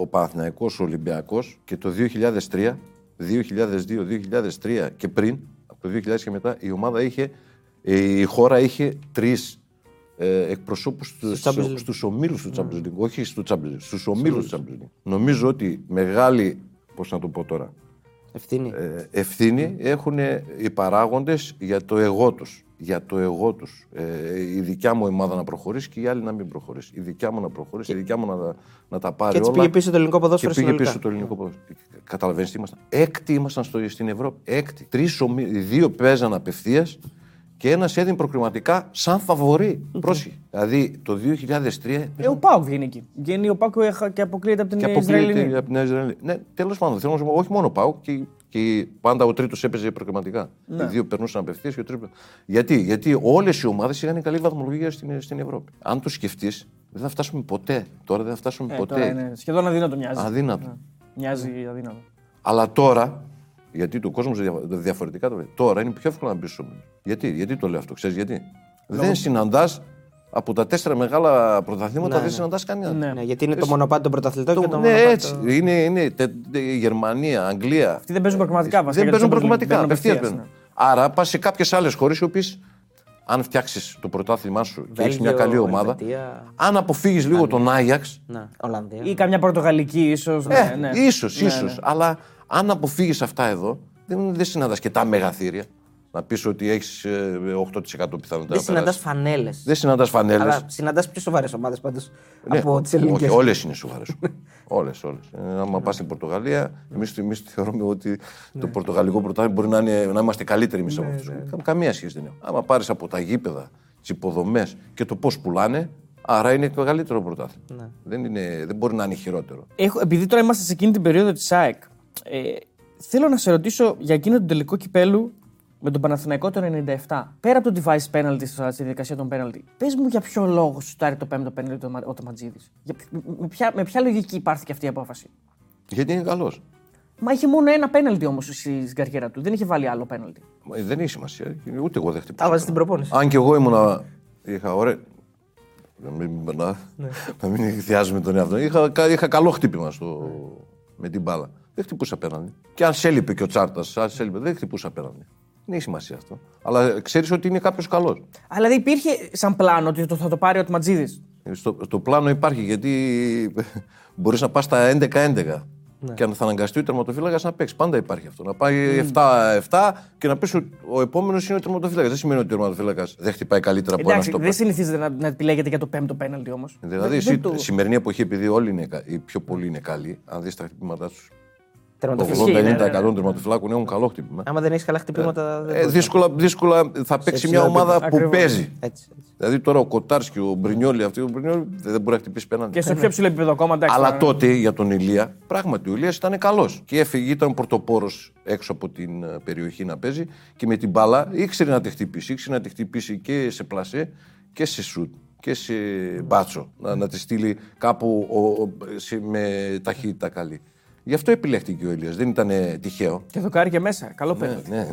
Ο Παναθηναϊκός, ο Ολυμπιακός, και το 2003, 2002, 2003 και πριν, από το 2000 και μετά, η χώρα είχε 3 εκπροσώπους στους ομίλους του Champions League, όχι στους ομίλους του Champions League. Νομίζω ότι μεγάλη, πώς να το πω τώρα, ευθύνη έχουν οι παράγοντες για το εγώ τους. Η δικιά μου ομάδα να προχωρήσει και η άλλη να μην προχωρήσει. Η δικιά μου να προχωρήσει, η δικιά μου να τα πάρει. Και έτσι όλα. Πήγε πίσω το ελληνικό ποδόσφαιρο. Καταλαβαίνεις τι ήμασταν. Έκτη ήμασταν στην Ευρώπη. Έκτη. 2 παίζαν απευθείας και ένας έδινε προκριματικά σαν φαβορί. Πρόσεχε. Δηλαδή το 2003. Ο ΠΑΟΚ βγαίνει εκεί. Βγαίνει ο ΠΑΟΚ και αποκλείεται από την Ισραηλινή. Ναι, τέλος πάντων. Θέλω να σου πω, όχι μόνο ΠΑΟΚ. Και πάντα ο τρίτος έπαιζε προκριματικά. Ναι. Οι 2 περνούσαν απευθείας και ο τρίτος. Γιατί όλες οι ομάδες είχαν καλή βαθμολογία στην Ευρώπη. Αν το σκεφτείς, δεν θα φτάσουμε ποτέ. Τώρα δεν θα φτάσουμε ποτέ. Τώρα είναι σχεδόν αδύνατο, μοιάζει. Αδύνατο. Ναι. Μοιάζει αδύνατο. Αλλά τώρα, γιατί ο κόσμος διαφορετικά το βλέπει, τώρα είναι πιο εύκολο να μπεις στον ομίλο. Γιατί το λέω αυτό, ξέρεις γιατί? Δεν συναντάς. Από τα 4 μεγάλα πρωταθλήματα δεν συναντάς κανέναν. Ναι, γιατί είναι το μονοπάτι των πρωταθλητών και το μονοπάτι. Ναι, έτσι. Είναι η Γερμανία, Αγγλία. Αυτοί δεν παίζουν προκριματικά βασικά. Δεν παίζουν προκριματικά. Απευθείας παίζουν. Άρα πας σε κάποιες άλλες χώρες οι οποίες, αν φτιάξεις το πρωτάθλημά σου και έχεις μια καλή ομάδα, αν αποφύγεις λίγο τον Άγιαξ. Ή καμιά Πορτογαλική ίσως. Ίσως. Αλλά αν αποφύγεις αυτά εδώ, δεν συναντάς και τα μεγαθύρια. Να πεις ότι έχεις 8% πιθανότητα. Δεν συναντάς φανέλες. Αλλά συναντάς πιο σοβαρές ομάδες πάντως από τις ελληνικές. Όχι, όλες είναι σοβαρές. Όλες. Άμα πας στην Πορτογαλία, εμείς θεωρούμε ότι το πορτογαλικό πρωτάθλημα μπορεί να είμαστε καλύτεροι εμείς από αυτούς. Καμία σχέση δεν έχουμε. Άμα πάρεις από τα γήπεδα, τις υποδομές και το πώς πουλάνε, άρα είναι το καλύτερο πρωτάθλημα. Δεν μπορεί να είναι χειρότερο. Επειδή τώρα είμαστε σε εκείνη την περίοδο της ΑΕΚ, θέλω να σε ρωτήσω για εκείνο τον τελικό κυπέλλου. Με τον Παναθηναϊκό το 97, πέρα από το device penalty στη διαδικασία των penalty, πες μου για ποιο λόγο σουτάρει το 5ο penalty ο Ταματζίδης. Με ποια λογική υπάρχει αυτή η απόφαση? Γιατί είναι καλός. Μα είχε μόνο ένα penalty όμως στην καριέρα του, δεν είχε βάλει άλλο penalty. Δεν έχει σημασία, ούτε εγώ δεν χτυπούσα. Τα βάζει στην προπόνηση. Αν και εγώ ήμουνα. Είχα ωραία. Να μην εκθιάζουμε τον εαυτό. Είχα καλό χτύπημα με την μπάλα. Δεν χτυπούσα penalty. Και αν έλειπε και ο Τσάρτας, δεν χτυπούσα penalty. Δεν έχει σημασία αυτό. Αλλά ξέρεις ότι είναι κάποιος καλός. Αλλά δεν υπήρχε σαν πλάνο ότι θα το πάρει ο Τματζίδης. Το πλάνο υπάρχει, γιατί μπορείς να πας στα 11-11. και αν θα αναγκαστεί ο τερματοφύλακας να παίξει. Πάντα υπάρχει αυτό. Να πάει 7-7 και να πει ο επόμενος είναι ο τερματοφύλακας. Δεν σημαίνει ότι ο τερματοφύλακας δεν χτυπάει καλύτερα από έναν στόπερ. Δεν συνηθίζεται να επιλέγετε για το πέμπτο πέναλτι όμως. Δηλαδή, σημερινή εποχή, επειδή όλοι είναι, οι πιο πολλοί είναι καλοί, αν δεις τα χτυπήματά τους. 80-90% τερματοφυλάκων έχουν καλό χτύπημα. Άμα δεν έχει καλά χτυπήματα. Δύσκολα θα παίξει μια ομάδα που παίζει. Δηλαδή τώρα ο Κοτάρσκι, ο Μπρινιόλι, αυτοί ο Μπρινιόλι δεν μπορεί να χτυπήσει πέναντι. Και σε πιο ψηλό επίπεδο ακόμα. Αλλά τότε για τον Ηλία, πράγματι ο Ηλίας ήταν καλός. Και έφυγε, ήταν πρωτοπόρος έξω από την περιοχή να παίζει και με την μπάλα ήξερε να τη χτυπήσει. Ήξερε να τη χτυπήσει και σε πλασέ και σε σουτ και σε μπάτσο. Να τη στείλει κάπου με ταχύτητα καλή. Γι' αυτό επιλέχθηκε ο Ηλίας, δεν ήταν τυχαίο. Και δοκάρι και μέσα, καλό πέναλτι. Ναι.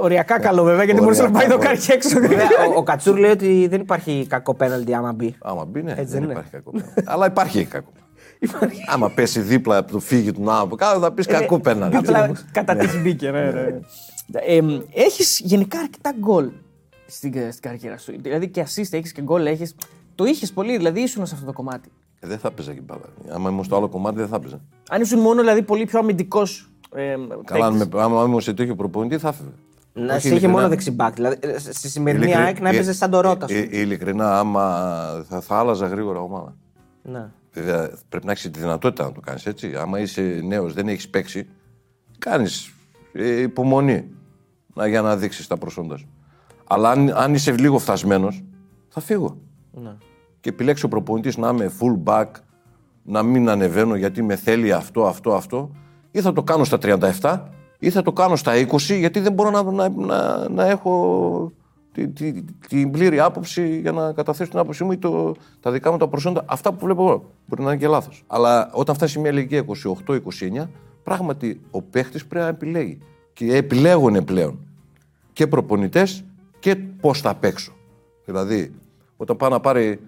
Οριακά καλό βέβαια, γιατί μπορούσε να πάει δοκάρι και έξω. Ο Κατσούρ λέει ότι δεν υπάρχει κακό πέναλτι άμα μπει. Άμα μπει, ναι, έτσι δεν υπάρχει κακό πέναλτι. Αλλά υπάρχει κακό. Άμα πέσει δίπλα από το φύγι του Νάμπο, κάτω θα πει κακό πέναλτι. Απλά κατά τύχη μπήκε, ναι. Έχεις γενικά αρκετά γκολ στην καριέρα σου. Δηλαδή και assist έχεις και γκολ έχεις. Το είχες πολύ, δηλαδή ήσουν σε αυτό το κομμάτι. Δεν θα παίζα και μπάλα. Άμα ήμουν στο άλλο κομμάτι, δεν θα παίζα. Αν ήσουν μόνο δηλαδή πολύ πιο αμυντικός. Καλά, άμα ήμουν σε τέτοιο προπονητή, θα έφευγε. Να σε είχε μόνο δεξιμπάκ. Δηλαδή, στη σημερινή ΑΕΚ να έπαιζε σαν το Ρότα. Ειλικρινά, άμα θα άλλαζα γρήγορα ομάδα. Ναι. Βέβαια, πρέπει να έχεις τη δυνατότητα να το κάνεις έτσι. Άμα είσαι νέος, δεν έχεις παίξει, κάνεις υπομονή για να δείξεις τα προσόντα σου. Αλλά αν είσαι λίγο φτασμένος, θα φύγω. Ναι. Και επιλέξει ο προπονητής να είμαι full back, να μην ανεβαίνω γιατί με θέλει αυτό, ή θα το κάνω στα 37 ή θα το κάνω στα 20, γιατί δεν μπορώ να έχω την πλήρη άποψη για να καταθέσω την άποψή μου ή τα δικά μου τα προσόντα, αυτά που βλέπω εγώ. Μπορεί να είναι και λάθος. Αλλά όταν φτάσει μια ηλικία 28-29, πράγματι ο παίχτης πρέπει να επιλέγει. Και επιλέγουν πλέον και προπονητές και πώς θα παίξω. Δηλαδή, όταν πάει να πάρει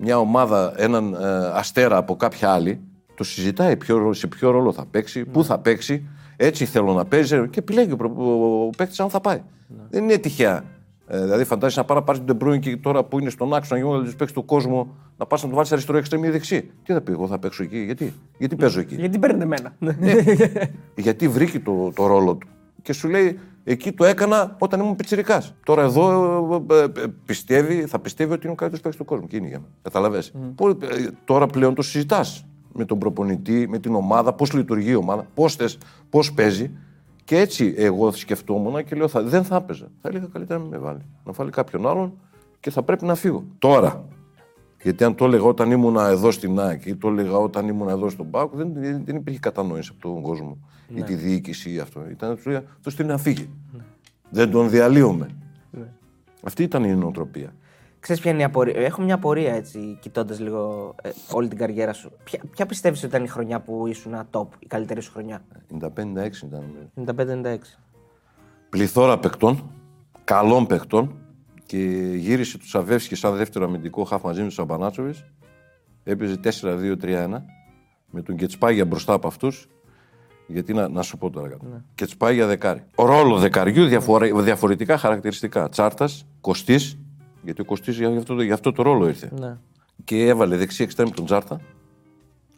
μια ομάδα, έναν αστέρα από κάποια άλλη, το συζητάει σε ποιο ρόλο θα παίξει, πού θα παίξει, έτσι θέλω να παίζει και επιλέγει ο παίκτης αν θα πάει. Δεν είναι τυχαία. Δηλαδή, φαντάζεσαι να πάει να πάρει τον Ντεμπρούιν και τώρα που είναι στον άξονα γεγονό να του παίξει τον κόσμο, να πα να του βάλει αριστερό εξτρέμι ή δεξί. Τι θα πει, εγώ θα παίξω εκεί, γιατί παίζω εκεί. Γιατί παίρνετε εμένα. Γιατί βρήκε το ρόλο του. Και σου λέει, εκεί το έκανα όταν ήμουν πιτσιρικάς. Τώρα εδώ θα πιστεύει ότι είναι ο καλύτερος παίκτης του κόσμου. Και είναι για μένα. Καταλαβαίνεις. Τώρα πλέον το συζητάς με τον προπονητή, με την ομάδα, πώς λειτουργεί η ομάδα, πώς παίζει. Και έτσι εγώ σκεφτόμουν και λέω, δεν θα έπαιζα. Θα έλεγα καλύτερα να με βάλει. Να βάλει κάποιον άλλον και θα πρέπει να φύγω. Τώρα. Γιατί αν το έλεγα όταν ήμουν εδώ στην ΑΕΚ ή το έλεγα όταν ήμουν εδώ στον ΠΑΟΚ, δεν υπήρχε κατανόηση από τον κόσμο ή τη διοίκηση ή αυτό. Ήταν το στείλει να φύγει. Δεν τον διαλύουμε. Αυτή ήταν η νοοτροπία. Ξέρεις ποια είναι η απορία. Έχω μια απορία έτσι, κοιτώντας λίγο όλη την καριέρα σου. Ποια πιστεύεις ότι ήταν η χρονιά που ήσουν top, η καλύτερη σου χρονιά? 95-96 ήταν. 95-96. Πληθώρα παικτών, καλών παικτών. Και γύρισε του Σαββεύσκη σαν δεύτερο αμυντικό χαφ μαζί με τον Σαμπανάτσοβιτς. Έπαιζε 4-2-3-1 με τον Κετσπάγια μπροστά από αυτούς. Γιατί να σου πω τώρα κάτι. Ναι. Κετσπάγια δεκάρι. Ρόλο δεκαριού διαφορετικά χαρακτηριστικά. Τσάρτας, Κωστής, γιατί ο Κωστής γι' αυτό το ρόλο ήρθε. Ναι. Και έβαλε δεξί εξτρέμ τον Τσάρτα,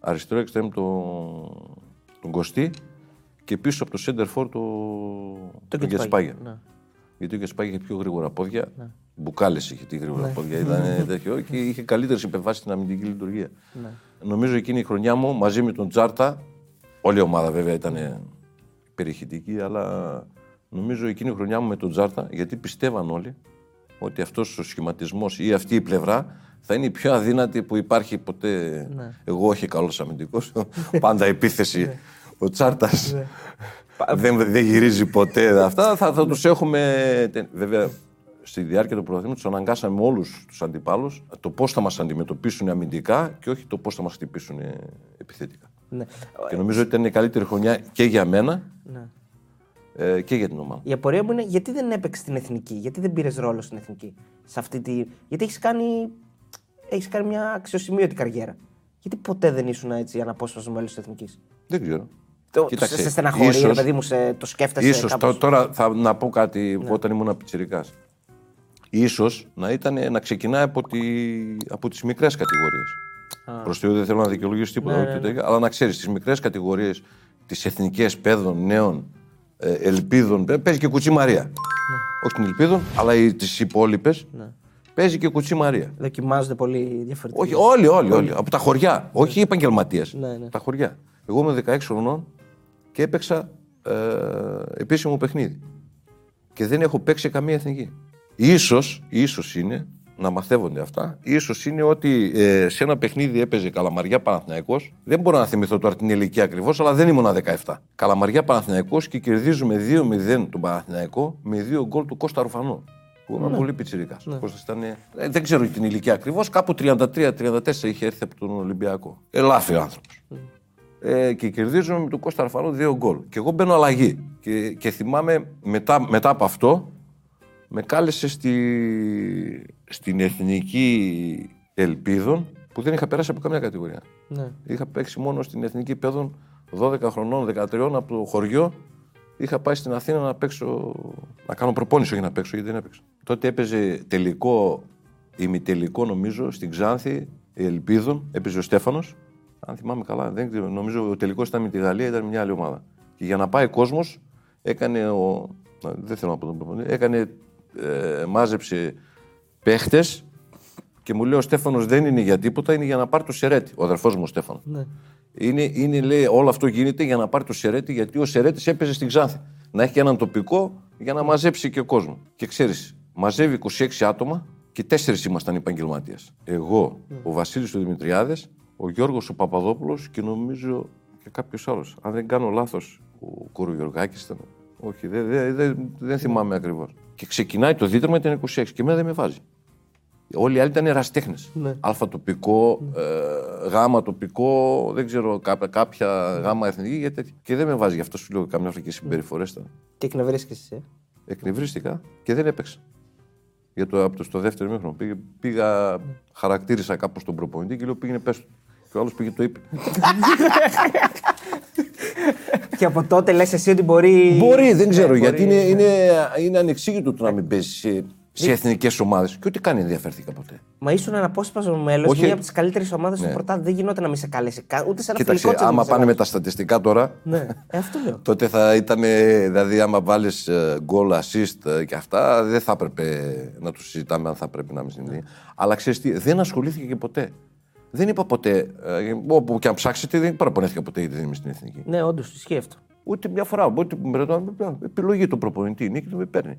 αριστερό εξτρέμ τον Κωστή και πίσω από το center for τον Κετσπάγια. Ναι. Γιατί ο Κετσπάγια είχε πιο γρήγορα πόδια. Ναι. Μπουκάλες είχε τη γρήγορα πόδια. Ήταν τέτοιο και είχε καλύτερες υπεμβάσεις στην αμυντική λειτουργία. Ναι. Νομίζω εκείνη η χρονιά μου μαζί με τον Τσάρτα. Όλη η ομάδα βέβαια ήταν περιχητική, αλλά νομίζω εκείνη η χρονιά μου με τον Τσάρτα, γιατί πιστεύαν όλοι ότι αυτός ο σχηματισμός ή αυτή η πλευρά θα είναι η πιο αδύνατη που υπάρχει ποτέ. Ναι. Εγώ όχι καλός αμυντικός, πάντα επίθεση. Ο Τσάρτας δεν γυρίζει ποτέ. Αυτά θα τους έχουμε. Βέβαια, στη διάρκεια του πρωταθλήματος τους αναγκάσαμε όλους τους αντιπάλους το πώς θα μας αντιμετωπίσουν αμυντικά και όχι το πώς θα μας χτυπήσουν επιθετικά. Ναι. Και νομίζω ότι ήταν η καλύτερη χρονιά και για μένα και για την ομάδα. Η απορία μου είναι γιατί δεν έπαιξες στην εθνική, γιατί δεν πήρες ρόλο στην εθνική. Σε αυτή τη... Γιατί έχεις κάνει μια αξιοσημείωτη καριέρα. Γιατί ποτέ δεν ήσουν έτσι αναπόσπαστο μέλος της εθνικής. Δεν ξέρω. Κοίταξε, σε στεναχωρεί, ρε παιδί μου, το σκέφτεσαι. Ίσως κάπως... τώρα θα να πω κάτι όταν ήμουν πιτσιρικάς. Ίσως να ξεκινάει από τις μικρές κατηγορίες. Προς Θεού δεν θέλω να δικαιολογήσω τίποτα, αλλά να ξέρεις, στις μικρές κατηγορίες τις εθνικές παιδών, νέων, ελπίδων. Παίζει και Κουτσή Μαρία. Ναι. Όχι την ελπίδων, αλλά τις υπόλοιπες. Ναι. Παίζει και Κουτσή Μαρία. Δοκιμάζονται πολύ διαφορετικά. Όχι, όλοι. Από τα χωριά. Ναι. Όχι επαγγελματίες. Ναι, ναι. Τα χωριά. Εγώ είμαι 16 χρονών και έπαιξα επίσημο παιχνίδι. Και δεν έχω παίξει καμία εθνική. Ίσως είναι να μαθεύονται αυτά. Ίσως είναι ότι σε ένα παιχνίδι έπαιζε Καλαμαριά Παναθηναϊκός. Δεν μπορώ να θυμηθώ τώρα την ηλικία ακριβώς, αλλά δεν ήμουν 17. Καλαμαριά Παναθηναϊκός και κερδίζουμε 2-0 τον Παναθηναϊκό με 2 γκολ του Κώστα Ρουφανού. Που ήμουν πολύ πιτσιρικάς. Ναι. Κώστας ήταν, δεν ξέρω την ηλικία ακριβώς, κάπου 33-34 είχε έρθει από τον Ολυμπιακό. Ελάφι άνθρωπος. Και κερδίζουμε με τον Κώστα Ρουφανού 2 γκολ. Και εγώ μπαίνω αλλαγή. Και θυμάμαι μετά από αυτό. Με κάλεσε στην Εθνική Ελπίδων, που δεν είχα περάσει από καμιά κατηγορία. Ναι. Είχα παίξει μόνο στην Εθνική Παιδών 12 χρονών, 13 από το χωριό. Είχα πάει στην Αθήνα να παίξω, να κάνω προπόνηση, όχι να παίξω, γιατί δεν έπαιξα. Τότε έπαιζε τελικό, ημιτελικό νομίζω, στην Ξάνθη Ελπίδων. Έπαιζε ο Στέφανος. Αν θυμάμαι καλά, δεν ξέρω, νομίζω ο τελικός ήταν με τη Γαλλία, ήταν μια άλλη ομάδα. Και για να πάει κόσμος, δεν θέλω να πω τον προπονητή, μάζεψε παίχτες και μου λέει ο Στέφανος δεν είναι για τίποτα, είναι για να πάρει το Σερέτη. Ο αδερφός μου ο Στέφανος. Ναι. Είναι, λέει, όλο αυτό γίνεται για να πάρει το Σερέτη, γιατί ο Σερέτης έπαιζε στην Ξάνθη. Να έχει έναν τοπικό για να μαζέψει και κόσμο. Και ξέρεις, μαζεύει 26 άτομα και 4 ήμασταν επαγγελματίες. Εγώ, ο Βασίλης ο Δημητριάδης, ο Γιώργος ο Παπαδόπουλος και νομίζω και κάποιος άλλος. Αν δεν κάνω λάθος, ο Κορογιοργάκης ήταν. Όχι, δεν θυμάμαι ακριβώς. Και ξεκινάει το δίτρεμα, ήταν 26 και εμένα δεν με βάζει. Όλοι οι άλλοι ήταν ερασιτέχνες. Ναι. Αλφα τοπικό, γάμα τοπικό, δεν ξέρω κάποια γάμα εθνική για τέτοια. Και δεν με βάζει, γι' αυτό σου λέω καμιά φορά και συμπεριφορές ήταν. Και εκνευρίστηκες εσύ? Εκνευρίστηκα και δεν έπαιξα. Γιατί στο δεύτερο μήχρονο πήγα, χαρακτήρισα κάπως τον προπονητή και λέω πήγαινε πες του. Και ο άλλος πήγε το είπε. Και από τότε λες εσύ ότι μπορεί. Μπορεί, δεν ξέρω γιατί είναι ανεξήγητο το να μην παίζει σε εθνικές ομάδες. Και ούτε καν ενδιαφέρθηκα ποτέ. Μα ήσουν ένα απόσπαστο μέλος, μία από τις καλύτερες ομάδες του Πρωτάθλημα. Δεν γινόταν να μην σε καλέσει. Ούτε σε ένα φιλικό. Κοίταξε, άμα πάνε με τα στατιστικά τώρα. Ναι, αυτό λέω. Τότε θα ήταν. Δηλαδή, άμα βάλεις γκολ, assist και αυτά, δεν θα έπρεπε να τους συζητάμε αν θα πρέπει να μην συμβεί. Αλλά ξέρεις τι, δεν ασχολήθηκε και ποτέ. Δεν είπα ποτέ, όπου και αν ψάξετε, δεν παραπονέθηκα ποτέ γιατί δεν είμαι στην εθνική. Ναι, όντως, ισχύει αυτό. Ούτε μια φορά. Επιλογή του προπονητή είναι και το με παίρνει.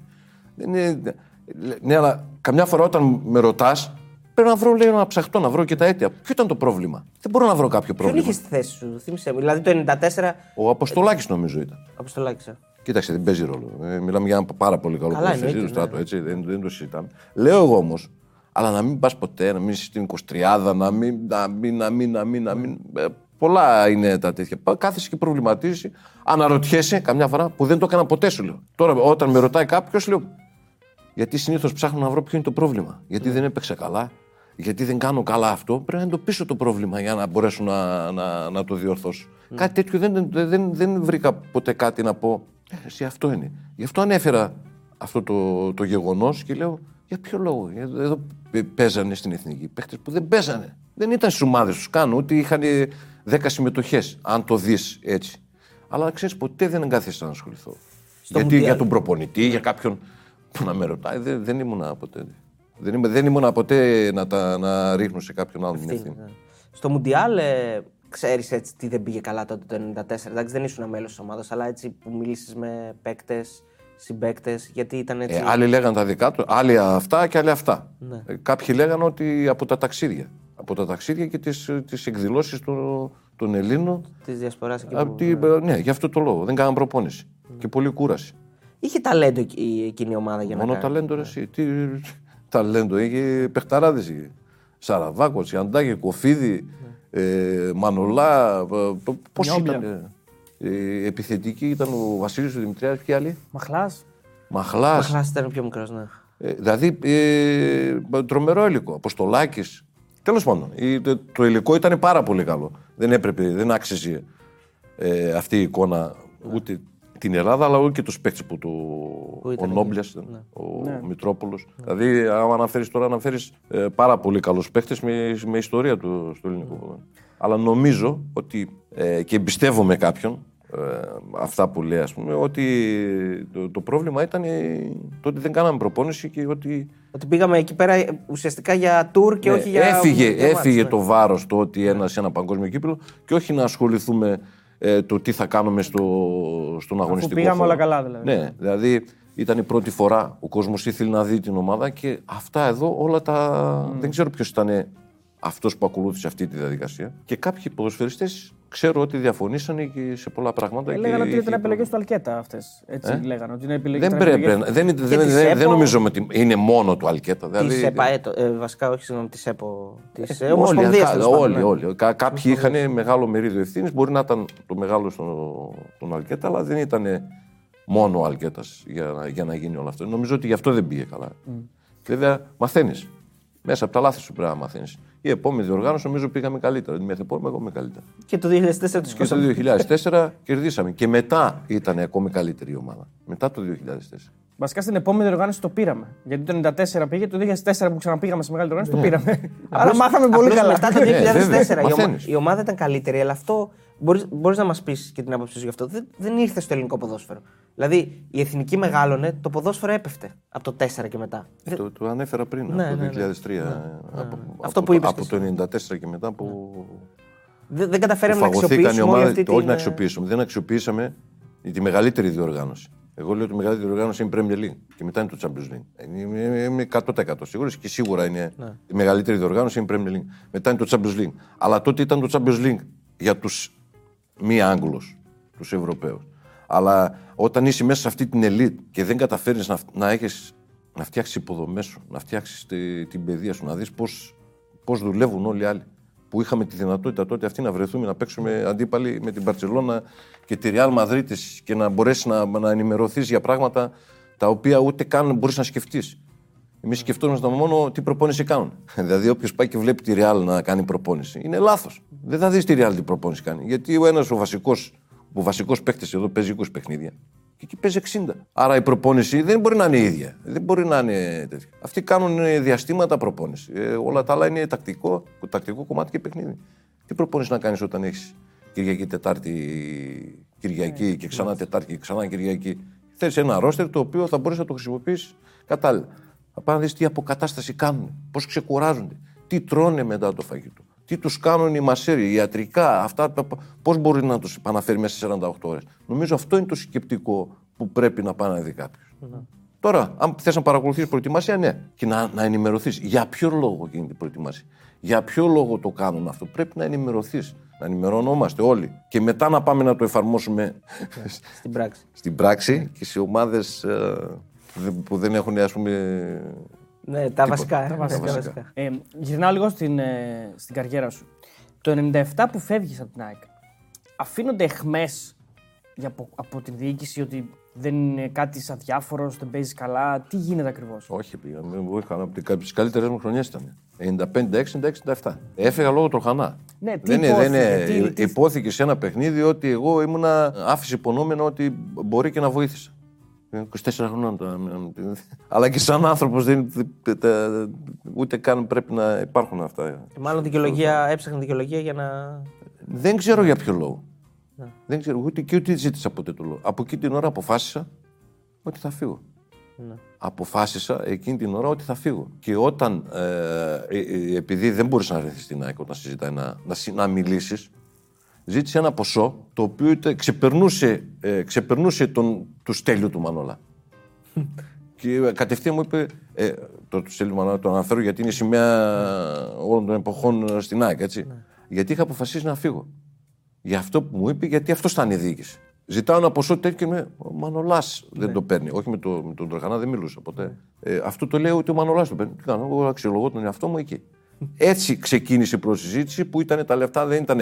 Ναι, αλλά καμιά φορά όταν με ρωτάς, πρέπει να βρω, λέει, να ψαχτώ, να βρω και τα αίτια. Ποιο ήταν το πρόβλημα? Δεν μπορώ να βρω κάποιο πρόβλημα. Ποιον είχε στη θέση σου, θύμισε. Δηλαδή το 94. Ο Αποστολάκης νομίζω ήταν. Αποστολάκης. Κοίταξε, δεν παίζει ρόλο. Μιλάμε για ένα πάρα πολύ καλό ποδοσφαιριστή του στράτου, έτσι. Δεν το συζητάμε. Λέω εγώ όμως. Αλλά να μην πας ποτέ, να μην είσαι στην 23, να μην. Πολλά είναι τα τέτοια. Κάθεσαι και προβληματίζεσαι, αναρωτιέσαι καμιά φορά που δεν το έκανα ποτέ, σου λέω. Τώρα, όταν με ρωτάει κάποιος, λέω. Γιατί συνήθως ψάχνω να βρω ποιο είναι το πρόβλημα. Γιατί δεν έπαιξα καλά, γιατί δεν κάνω καλά αυτό. Πρέπει να εντοπίσω το πρόβλημα για να μπορέσω να το διορθώσω. Κάτι τέτοιο δεν βρήκα ποτέ κάτι να πω. Εσύ αυτό είναι. Γι' αυτό ανέφερα αυτό το γεγονός και λέω. Για ποιο λόγο? Εδώ παίζανε στην εθνική παίχτες που δεν παίζανε. Δεν ήταν στις ομάδες τους καν, ούτε είχαν 10 συμμετοχές, αν το δεις έτσι. Αλλά ξέρεις, ποτέ δεν εγκάθισα να ασχοληθώ. Γιατί για τον προπονητή, για κάποιον που να με ρωτάει, δεν ήμουν ποτέ. Δεν ήμουν ποτέ να ρίχνω σε κάποιον άλλον την ευθύνη. Στο Μουντιάλ, ξέρεις έτσι τι δεν πήγε καλά τότε το 1994. Εντάξει, δεν ήσουν μέλος της ομάδας, αλλά έτσι που μίλησες με παίκτες. Συμπαίκτες, γιατί ήταν έτσι. Άλλοι λέγανε τα δικά του, άλλοι αυτά και άλλοι αυτά. Ναι. Κάποιοι λέγανε ότι από τα ταξίδια. Από τα ταξίδια και τις εκδηλώσεις των Ελλήνων. Της διασποράς εκεί που... Ναι, γι' αυτό το λόγο. Δεν κάναν προπόνηση. Ναι. Και πολύ κούραση. Είχε ταλέντο εκείνη η ομάδα για να κάνει. Μόνο ταλέντο, ρε εσύ. Τι ταλέντο, είχε παιχταράδες εκεί. Σαραβάκο, Τσιαντάκη, Κοφίδη, Μανολά. Πώς ήταν. Επιθετική ήταν ο Βασίλης ο Δημητριάδης και άλλοι. Μαχλάς. Μαχλάς ήταν ο πιο μικρός, ναι. Δηλαδή τρομερό υλικό. Αποστολάκης. Τέλος πάντων, το υλικό ήταν πάρα πολύ καλό. Δεν άξιζε αυτή η εικόνα ούτε την Ελλάδα, αλλά ούτε και τους παίκτες που ο Νόμπλιας, ο Μητρόπουλος. Δηλαδή, άμα αναφέρεις πάρα πολύ καλούς παίκτες με ιστορία του ελληνικού. Αλλά νομίζω ότι και εμπιστεύομαι κάποιον αυτά που λέει, ας πούμε, ότι το πρόβλημα ήταν το ότι δεν κάναμε προπόνηση και ότι... Ότι πήγαμε εκεί πέρα ουσιαστικά για τουρ και όχι για... Έφυγε το βάρος το ότι σε ένα παγκόσμιο κύπελλο και όχι να ασχοληθούμε το τι θα κάνουμε στον αγωνιστικό χώρο. Πήγαμε όλα καλά δηλαδή. Ναι, δηλαδή ήταν η πρώτη φορά ο κόσμος ήθελε να δει την ομάδα και αυτά εδώ όλα τα... Δεν ξέρω ποιος ήταν αυτός που ακολούθησε αυτή τη διαδικασία. Και κάποιοι ποδοσφαιριστές ξέρω ότι διαφωνήσανε και σε πολλά πράγματα. Λέγανε ότι ήταν επιλογές του Αλκέτα αυτές. Έτσι λέγανε. Ότι είναι επιλογές του Αλκέτα. Δεν νομίζω ότι είναι μόνο του Αλκέτα. Τη ΕΠΑ, βασικά, όχι συγγνώμη, τη ΕΠΟ. Όλοι. Κάποιοι είχαν μεγάλο μερίδιο ευθύνης. Μπορεί να ήταν το μεγάλο στον Αλκέτα, αλλά δεν ήταν μόνο ο Αλκέτας για να γίνει όλο αυτό. Νομίζω ότι γι' αυτό δεν πήγε καλά. Βέβαια, μαθαίνεις. Μέσα από τα λάθη σου πρέπει να μαθαίνεις. Η επόμενη διοργάνωση νομίζω πήγαμε καλύτερα. Την μεθεπόμενη ακόμα καλύτερα. Και το 2004 τους κερδίσαμε. Και το 2004 κερδίσαμε. Και μετά ήταν ακόμη καλύτερη η ομάδα. Μετά το 2004. Βασικά στην επόμενη διοργάνωση το πήραμε. Γιατί το 1994 πήγε, το 2004 που ξαναπήγαμε σε μεγάλη διοργάνωση το πήραμε. Άρα μάθαμε πολύ καλά. Μετά το 2004 η ομάδα ήταν καλύτερη, αλλά αυτό μπορείς να μας πεις και την άποψή σου γι' αυτό. Δεν ήρθε στο ελληνικό ποδόσφαιρο. Δηλαδή η εθνική μεγάλωνε, το ποδόσφαιρο έπεφτε από το 4 και μετά. Το ανέφερα πριν, από το 2003. Από το 1994 και μετά που. Δεν καταφέραμε να αξιοποιήσουμε. Δεν αξιοποιήσαμε τη μεγαλύτερη διοργάνωση. Εγώ λέω ότι η μεγαλύτερη διοργάνωση είναι η Premier League και μετά είναι το Champions League. Είμαι 100% σίγουρος και σίγουρα είναι η μεγαλύτερη διοργάνωση είναι η Premier League. Μετά είναι το Champions League. Αλλά τότε ήταν το Champions League για τους μη Άγγλους, τους Ευρωπαίους. Αλλά όταν είσαι μέσα σε αυτή την ελίτ και δεν καταφέρεις να φτιάξεις υποδομές σου, να φτιάξεις την παιδεία σου, να δεις πώς δουλεύουν όλοι οι άλλοι. Που είχαμε τη δυνατότητα τότε αυτή να βρεθούμε να παίξουμε αντίπαλοι με την Μπαρτσελόνα και τη Ρεάλ Μαδρίτης και να μπορέσεις να ενημερωθείς για πράγματα τα οποία ούτε καν μπορείς να σκεφτείς. Εμείς σκεφτόμαστε μόνο τι προπόνηση κάνουν. Δηλαδή, όποιος πάει και βλέπει τη Ρεάλ να κάνει προπόνηση, είναι λάθος. Δεν θα δεις τη Ρεάλ τι προπόνηση κάνει. Γιατί ο βασικός παίκτης εδώ παίζει 20 παιχνίδια και εκεί παίζει 60. Άρα η προπόνηση δεν μπορεί να είναι η ίδια. Δεν μπορεί να είναι τέτοια. Αυτοί κάνουν διαστήματα προπόνηση. Όλα τα άλλα είναι τακτικό κομμάτι και παιχνίδι. Τι προπόνηση να κάνεις όταν έχεις Κυριακή, Τετάρτη, Κυριακή και ξανά Τετάρτη και ξανά Κυριακή. Θέλεις ένα ρόστερ το οποίο θα μπορείς να το χρησιμοποιήσεις κατάλληλα. Θα πάνε να δεις τι αποκατάσταση κάνουν, πώς ξεκουράζονται, τι τρώνε μετά το φαγητό. Τι τους κάνουν οι μασέροι, οι ιατρικά, αυτά, πώς μπορεί να τους επαναφέρει μέσα σε 48 ώρες. Νομίζω αυτό είναι το σκεπτικό που πρέπει να πάει να δει κάποιος. Τώρα, αν θες να παρακολουθείς προετοιμασία, ναι, και να ενημερωθείς. Για ποιο λόγο γίνεται η προετοιμασία, για ποιο λόγο το κάνουν αυτό. Πρέπει να ενημερωθείς, να ενημερωνόμαστε όλοι. Και μετά να πάμε να το εφαρμόσουμε στην πράξη και σε ομάδες που δεν έχουν, ας πούμε. Ναι, τα βασικά. Γυρνάω λίγο στην καριέρα σου. Το 97 που φεύγεις από την ΑΕΚ, αφήνονται αιχμές από την διοίκηση ότι δεν είναι κάτι σαν διάφορος, δεν παίζεις καλά. Τι γίνεται ακριβώς? Όχι, είχα από τις καλύτερες μου χρονιές ήταν. 95, 96, 97. Έφυγα λόγω τροχανά. Ναι, τι υπόθηκε σε ένα παιχνίδι ότι εγώ ήμουνα άφηση υπονόμενο ότι μπορεί και να βοήθησα. 24 χρόνια. Αλλά και σαν άνθρωπος ούτε καν πρέπει να υπάρχουν αυτά. Μάλλον έψαχναν δικαιολογία για να... Δεν ξέρω για ποιο λόγο. Δεν ξέρω, ούτε ζήτησα ποτέ το λόγο. Από εκείνη την ώρα αποφάσισα ότι θα φύγω. Αποφάσισα εκείνη την ώρα ότι θα φύγω. Και όταν, επειδή δεν μπορείς να βρεθείς στην ΑΕΚ όταν συζητάει να μιλήσεις, ζήτησε ένα ποσό το οποίο ξεπερνούσε του Στέλιου του Μανόλα. Και κατευθείαν μου είπε: Το Στέλιου Μανόλα τον αναφέρω γιατί είναι σημαία όλων των εποχών στην ΑΕΚ, έτσι. Γιατί είχα αποφασίσει να φύγω. Γι' αυτό που μου είπε, γιατί αυτό ήταν η διοίκηση. Ζητάω ένα ποσό τέτοιο και με ο Μανολάς δεν το παίρνει. Όχι με τον Τροχανά, δεν μιλούσα ποτέ. Αυτό το λέω ότι ο Μανολάς το παίρνει. Τι κάνω, εγώ αξιολογώ τον εαυτό μου εκεί. Έτσι ξεκίνησε η προσυζήτηση που ήταν τα λεφτά, δεν ήταν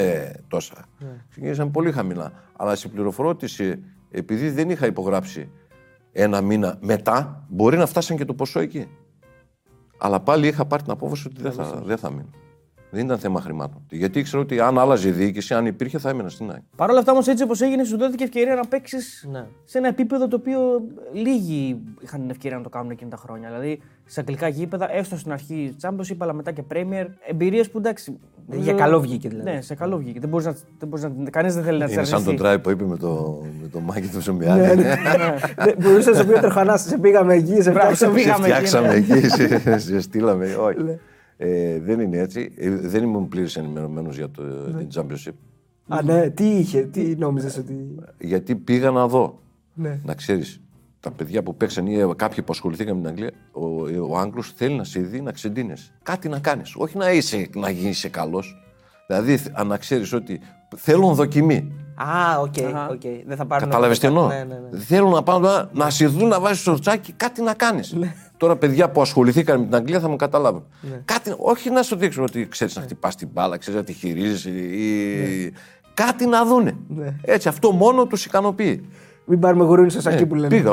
τόσα. Ξεκίνησαν πολύ χαμηλά. Αλλά σε πληροφορότηση, επειδή δεν είχα υπογράψει ένα μήνα μετά, μπορεί να φτάσαν και το ποσό εκεί. Αλλά πάλι είχα πάρει την απόφαση ότι δεν θα μείνω. Δεν ήταν θέμα χρημάτων. Γιατί ήξερα ότι αν άλλαζε η διοίκηση, αν υπήρχε, θα έμενα στην ΑΕΚ. Παρ' όλα αυτά, όμως, έτσι όπως έγινε, σου δόθηκε ευκαιρία να παίξεις σε ένα επίπεδο το οποίο λίγοι είχαν την ευκαιρία να το κάνουν εκείνα τα χρόνια. Δηλαδή, σε αγγλικά γήπεδα, έστω στην αρχή Champions, αλλά μετά και Premier. Εμπειρίες που εντάξει, Για καλό βγήκε δηλαδή. Ναι, σε καλό βγήκε. Δεν μπορείς να... Κανείς δεν θέλει να τσαρνιστεί. Είναι σαν τον Τράι που είπε με το Μάκη του Σομιάδη. Ναι. Μπορούσε να σου πει ο Τροχανάς, σε πήγαμε εκεί, σε φτιάξαμε εκεί, σε στείλαμε. Όχι. Δεν είναι έτσι. Δεν ήμουν πλήρως ενημερωμένος για την Championship. Α, ναι. Τι είχε, τι νόμιζες ότι... Γιατί πήγα να δω. Να ξέρεις, τα παιδιά που παίξαν ή κάποιοι που ασχοληθήκαν με την Αγγλία, ο Άγγλος θέλει να σε δει, να ξεντίνεσαι. Κάτι να κάνεις, όχι να γίνεις καλός. Δηλαδή, να ξέρεις ότι θέλουν δοκιμή. Α, οκ, οκ. Δεν θα πάρουν. Καταλαβες τι εννοώ. Θέλουν να πάνε να σε δουν, να βάζεις στο τσάκι, κάτι να κάνεις. Τώρα, παιδιά που ασχοληθήκαν με την Αγγλία θα μου καταλάβουν. Κάτι, όχι να σου δείξουν ότι ξέρεις να χτυπάς την μπάλα, ξέρεις να τη χειρίζεσαι ή κάτι να δούνε. Έτσι, αυτό μόνο τους ικανοποιεί. Μην πάρουμε γουρούνι στο σακί που λένε. Πήγα